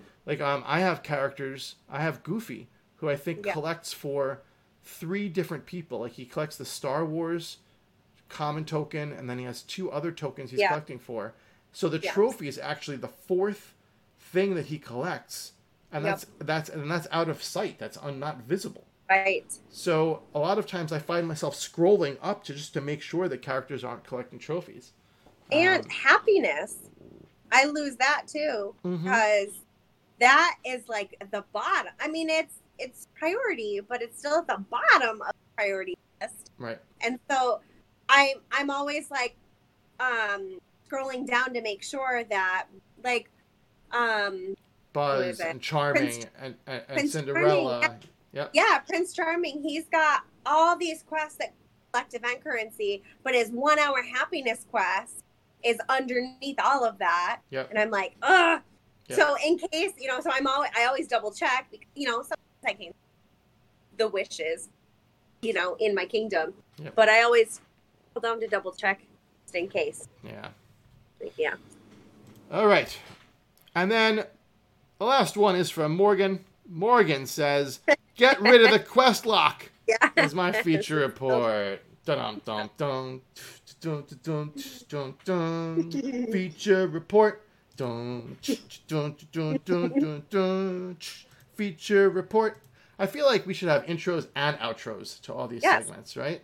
I have characters. I have Goofy, who I think collects for 3 different people. Like he collects the Star Wars common token, and then he has 2 other tokens he's collecting for. So the trophy is actually the 4th thing that he collects, and that's out of sight. That's not visible. Right. So a lot of times I find myself scrolling up to make sure that characters aren't collecting trophies. And happiness, I lose that too, because that is like the bottom. I mean, it's priority, but it's still at the bottom of the priority list. Right. And so I'm always like scrolling down to make sure that like Buzz and Charming and Cinderella. Charming. Yep. Yeah, Prince Charming, he's got all these quests that collect event currency, but his 1-hour happiness quest is underneath all of that. Yep. And I'm like, ugh. Yep. So in case, you know, so I always double check, because, you know, sometimes I can the wishes, you know, in my kingdom. Yep. But I always hold on to double check just in case. Yeah. Yeah. All right. And then the last one is from Morgan. Morgan says, "Get rid of the quest lock." Yeah. Is my feature report. Dun dun dun dun dun dun dun. Feature report. Dun dun dun dun dun dun. Feature report. I feel like we should have intros and outros to all these segments, right?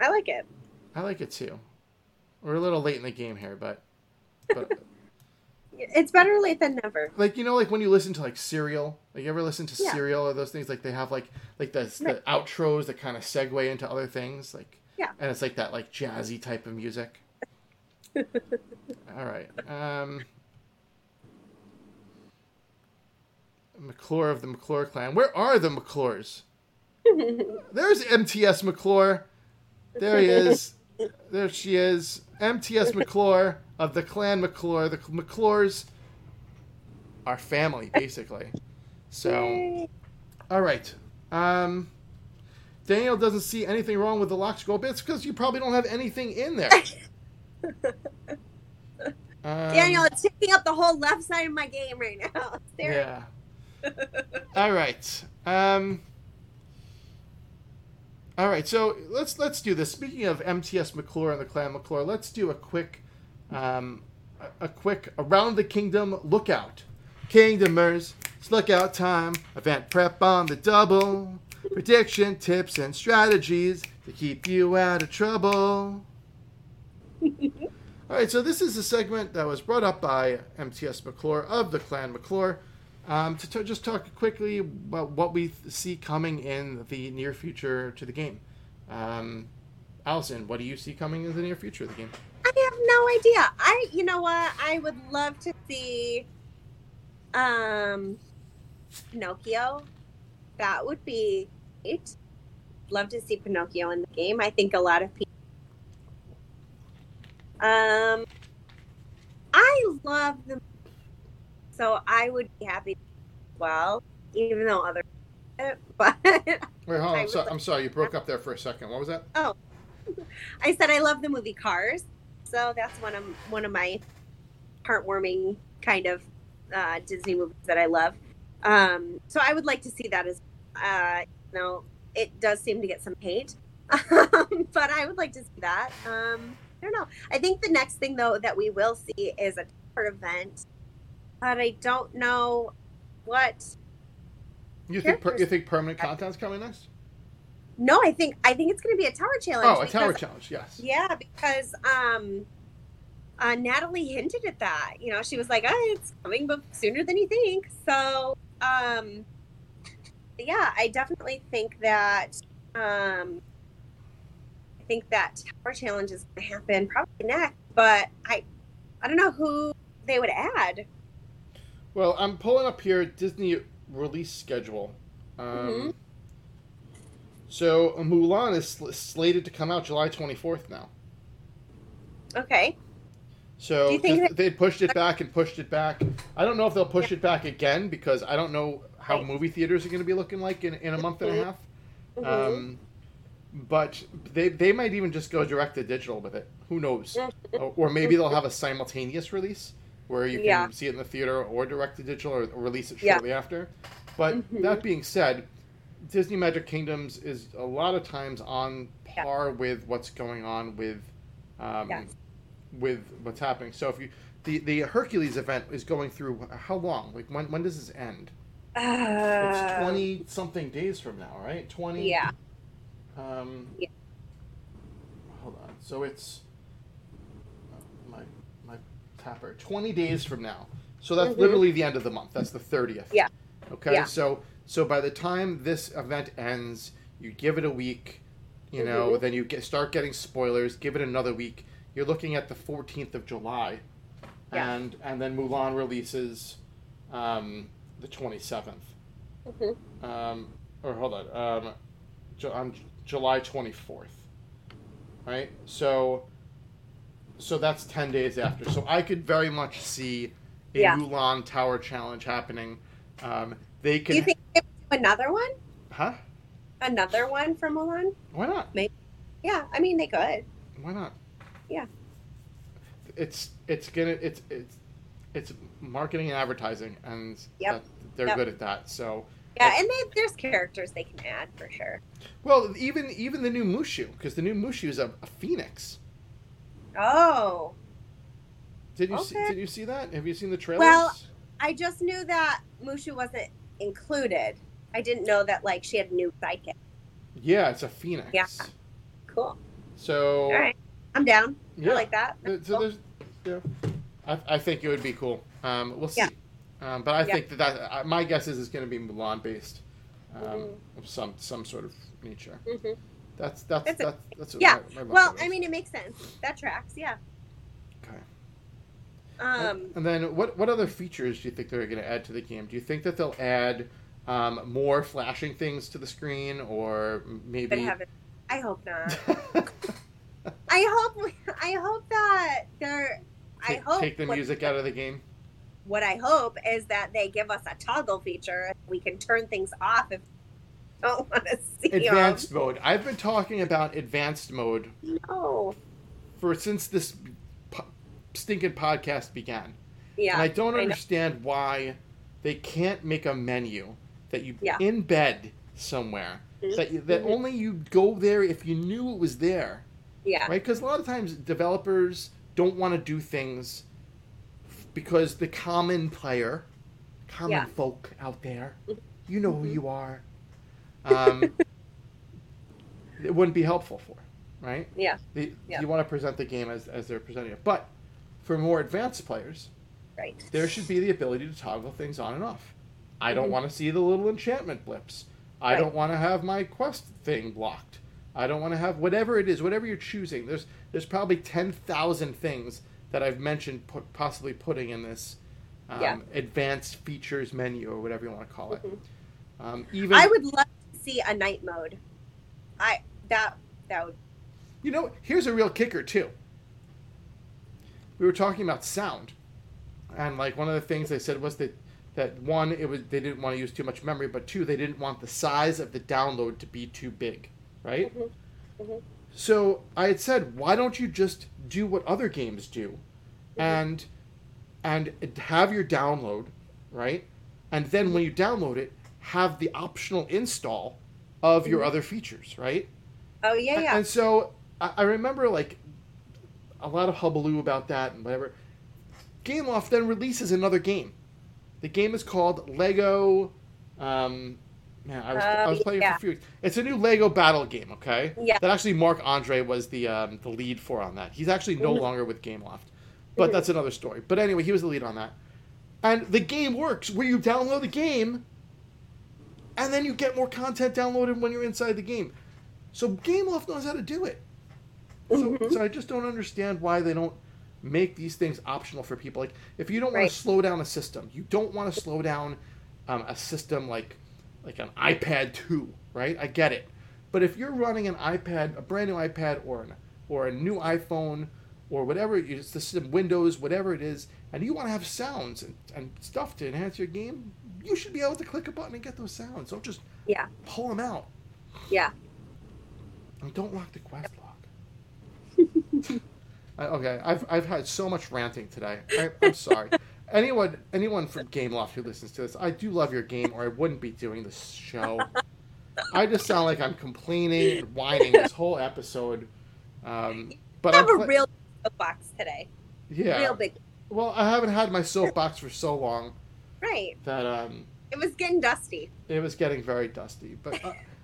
I like it. I like it too. We're a little late in the game here, but it's better late than never. Like, you know, like when you listen to like Serial, like you ever listen to Serial or those things, like they have like the outros that kind of segue into other things, like and it's like that like jazzy type of music. All right, McClure of the McClure clan. Where are the McClures? There's MTS McClure. There he is. There she is. MTS McClure of the clan McClure. The McClures are family, basically. So, all right. Daniel doesn't see anything wrong with the lock scroll, but it's because you probably don't have anything in there. Daniel, it's taking up the whole left side of my game right now. There. Yeah. All right. All right, so let's do this. Speaking of MTS McClure and the Clan McClure, let's do a quick Around the Kingdom lookout. Kingdomers, it's lookout time. Event prep on the double. Prediction, tips, and strategies to keep you out of trouble. All right, so this is a segment that was brought up by MTS McClure of the Clan McClure. Just talk quickly about what we see coming in the near future to the game. Allison, what do you see coming in the near future of the game? I have no idea. You know what? I would love to see Pinocchio. That would be great. Love to see Pinocchio in the game. I think a lot of people. I love the. So I would be happy to as well, even though others but wait, hold on. I'm sorry. You broke up there for a second. What was that? Oh, I said I love the movie Cars. So that's one of my heartwarming kind of Disney movies that I love. So I would like to see that as you know, it does seem to get some hate, but I would like to see that. I don't know. I think the next thing, though, that we will see is a tour event. But I don't know what. You think permanent content's coming next? No, I think it's going to be a tower challenge. Oh, a tower challenge, yes. Yeah, because Natalie hinted at that. You know, she was like, oh, it's coming but sooner than you think. So, yeah, I definitely think that tower challenge is going to happen probably next. But I don't know who they would add. Well, I'm pulling up here Disney release schedule. Mm-hmm. So Mulan is slated to come out July 24th now. Okay. So they pushed it back and pushed it back. I don't know if they'll push it back again because I don't know how movie theaters are going to be looking like in a month and a half. Mm-hmm. But they might even just go direct to digital with it. Who knows? Or maybe they'll have a simultaneous release where you can see it in the theater or direct to digital or release it shortly after. But that being said, Disney Magic Kingdoms is a lot of times on par with what's going on with what's happening. So if the Hercules event is going through how long? Like when does this end? It's 20 something days from now, right? 20. Yeah. Hold on. So it's my tapper. 20 days from now. So that's literally the end of the month. That's the 30th. Yeah. Okay. Yeah. So by the time this event ends, you give it a week, you know, then you start getting spoilers, give it another week. You're looking at the 14th of July. Yeah. And then Mulan releases the 27th. Mm-hmm. Or hold on. On July 24th. Right? So that's 10 days after. So I could very much see a Mulan Tower Challenge happening. They can. Do you think they would do another one? Huh? Another one from Mulan? Why not? Maybe. Yeah, I mean they could. Why not? Yeah. It's marketing and advertising, and they're good at that. So. Yeah, and there's characters they can add for sure. Well, even the new Mushu, because the new Mushu is a phoenix. Oh. Did you see that? Have you seen the trailers? Well, I just knew that Mushu wasn't included. I didn't know that like she had a new sidekick. Yeah, it's a phoenix. Yeah. Cool. So. All right, I'm down. Yeah. I like that. I think it would be cool. We'll see. Yeah. But I think that my guess is it's going to be Mulan based, of some sort of nature. Mm-hmm. That's what my well, is. I mean, it makes sense. That tracks. Yeah. Okay. And then what other features do you think they're going to add to the game? Do you think that they'll add more flashing things to the screen, or maybe? I hope not. I hope that they're. Take the music out of the game. What I hope is that they give us a toggle feature. We can turn things off if we don't want to see advanced mode. I've been talking about advanced mode. No. Since this stinking podcast began. Yeah. And I don't understand why they can't make a menu that you embed somewhere. Mm-hmm. That only you go there if you knew it was there. Yeah. Right? Because a lot of times developers don't want to do things because the common folk out there, you know who you are, it wouldn't be helpful for, right? Yeah. You want to present the game as they're presenting it. But for more advanced players, there should be the ability to toggle things on and off. I don't want to see the little enchantment blips. I don't want to have my quest thing blocked. I don't want to have whatever it is, whatever you're choosing. There's probably 10,000 things that I've mentioned possibly putting in this advanced features menu or whatever you want to call it. Mm-hmm. I would love to see a night mode. That would. You know, here's a real kicker too. We were talking about sound, and like one of the things they said was that one, it was they didn't want to use too much memory, but two, they didn't want the size of the download to be too big, right? Mm-hmm. Mm-hmm. So I had said, why don't you just do what other games do and have your download, right? And then when you download it, have the optional install of your other features, right? Oh, yeah, yeah. And so I remember, like, a lot of hullabaloo about that and whatever. GameLoft then releases another game. The game is called Lego Man, I was playing it for a few weeks. It's a new Lego battle game, okay? Yeah. That actually Marc Andre was the lead for on that. He's actually no longer with GameLoft. But that's another story. But anyway, he was the lead on that. And the game works where you download the game, and then you get more content downloaded when you're inside the game. So GameLoft knows how to do it. So I just don't understand why they don't make these things optional for people. Like, if you don't want to slow down a system, you don't want to slow down a system like an iPad 2, right? I get it. But if you're running an iPad, a brand new iPad or a new iPhone or whatever, it's the system, Windows, whatever it is, and you want to have sounds and stuff to enhance your game, you should be able to click a button and get those sounds. Don't just pull them out. Yeah. And don't lock the quest lock. Okay, I've had so much ranting today. I'm sorry. Anyone from GameLoft who listens to this, I do love your game, or I wouldn't be doing this show. I just sound like I'm complaining and whining this whole episode. But I have a real soapbox today. Yeah. Real big. Well, I haven't had my soapbox for so long. Right. That it was getting dusty. It was getting very dusty. But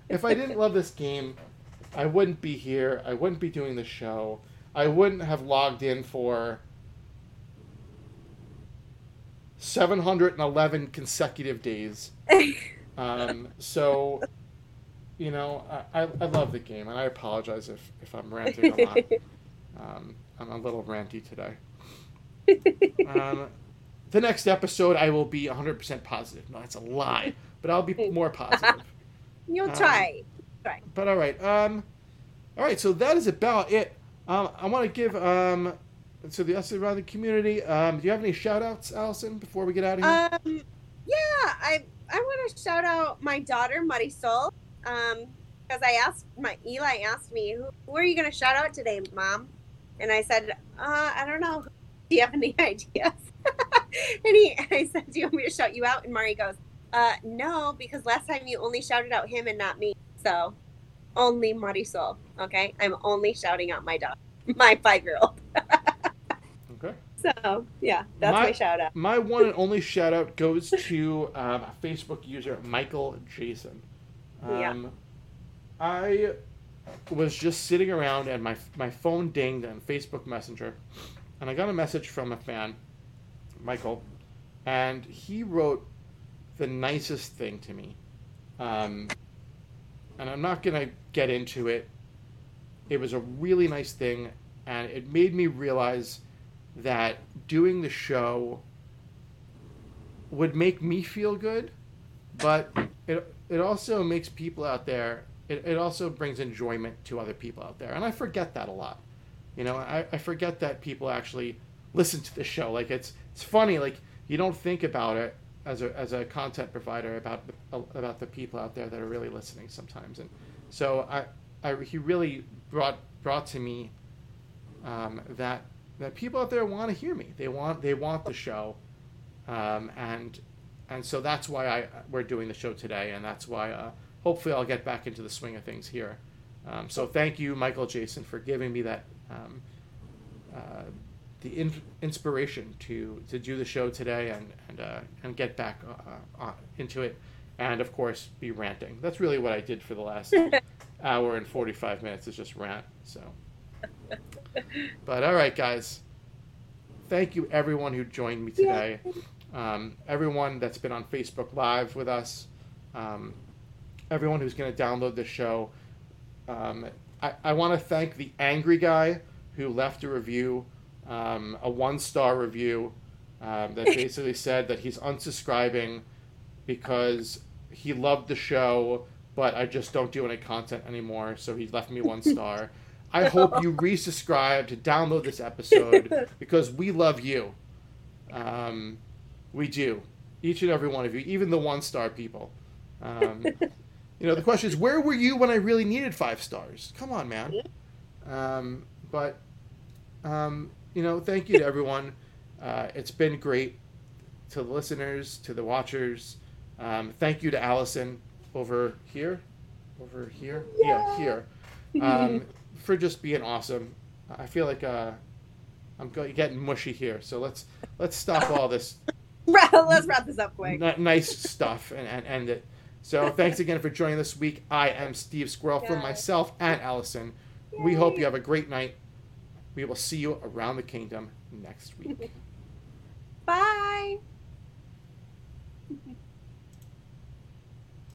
if I didn't love this game, I wouldn't be here. I wouldn't be doing the show. I wouldn't have logged in for 711 consecutive days. So, you know, I love the game, and I apologize if I'm ranting a lot. I'm a little ranty today. The next episode, I will be 100% positive. No, that's a lie, but I'll be more positive. You'll try. But all right. So that is about it. I want to give to the rest of the community. Do you have any shout-outs, Allison, before we get out of here? I want to shout out my daughter Marisol, because Eli asked me, "Who are you going to shout out today, Mom?" And I said, "I don't know. Do you have any ideas?" I said, "Do you want me to shout you out?" And Mari goes, "No, because last time you only shouted out him and not me, so." Only Marisol, okay? I'm only shouting out my dog, my 5-year-old. Okay. So, yeah, that's my shout out. My one and only shout out goes to a Facebook user, Michael Jason. I was just sitting around and my phone dinged on Facebook Messenger, and I got a message from a fan, Michael, and he wrote the nicest thing to me. And I'm not going to get into it. It was a really nice thing, and it made me realize that doing the show would make me feel good, but it also makes people out there, it also brings enjoyment to other people out there. And I forget that a lot. You know, I forget that people actually listen to the show. Like, it's funny, like, you don't think about it as a content provider about the people out there that are really listening sometimes. And so he really brought to me that people out there want to hear me. They want the show, and so that's why we're doing the show today, and that's why hopefully I'll get back into the swing of things here. So thank you, Michael Jason, for giving me that inspiration to do the show today and get back into it, and of course be ranting. That's really what I did for the last hour and 45 minutes, is just rant. So, but all right, guys, thank you everyone who joined me today, everyone that's been on Facebook Live with us, everyone who's going to download the show. I want to thank the angry guy who left a review. A 1-star review that basically said that he's unsubscribing because he loved the show, but I just don't do any content anymore, so he left me 1 star. I hope you resubscribe to download this episode, because we love you. We do. Each and every one of you, even the 1-star people. You know, the question is, where were you when I really needed 5 stars? Come on, man. You know, thank you to everyone. It's been great. To the listeners, to the watchers. Thank you to Allison over here. Yeah, here. For just being awesome. I feel like I'm getting mushy here. So let's stop all this. Let's wrap this up quick. Nice stuff and end it. So thanks again for joining this week. I am Steve Squirrel for myself and Allison. Yay. We hope you have a great night. We will see you around the kingdom next week. Bye.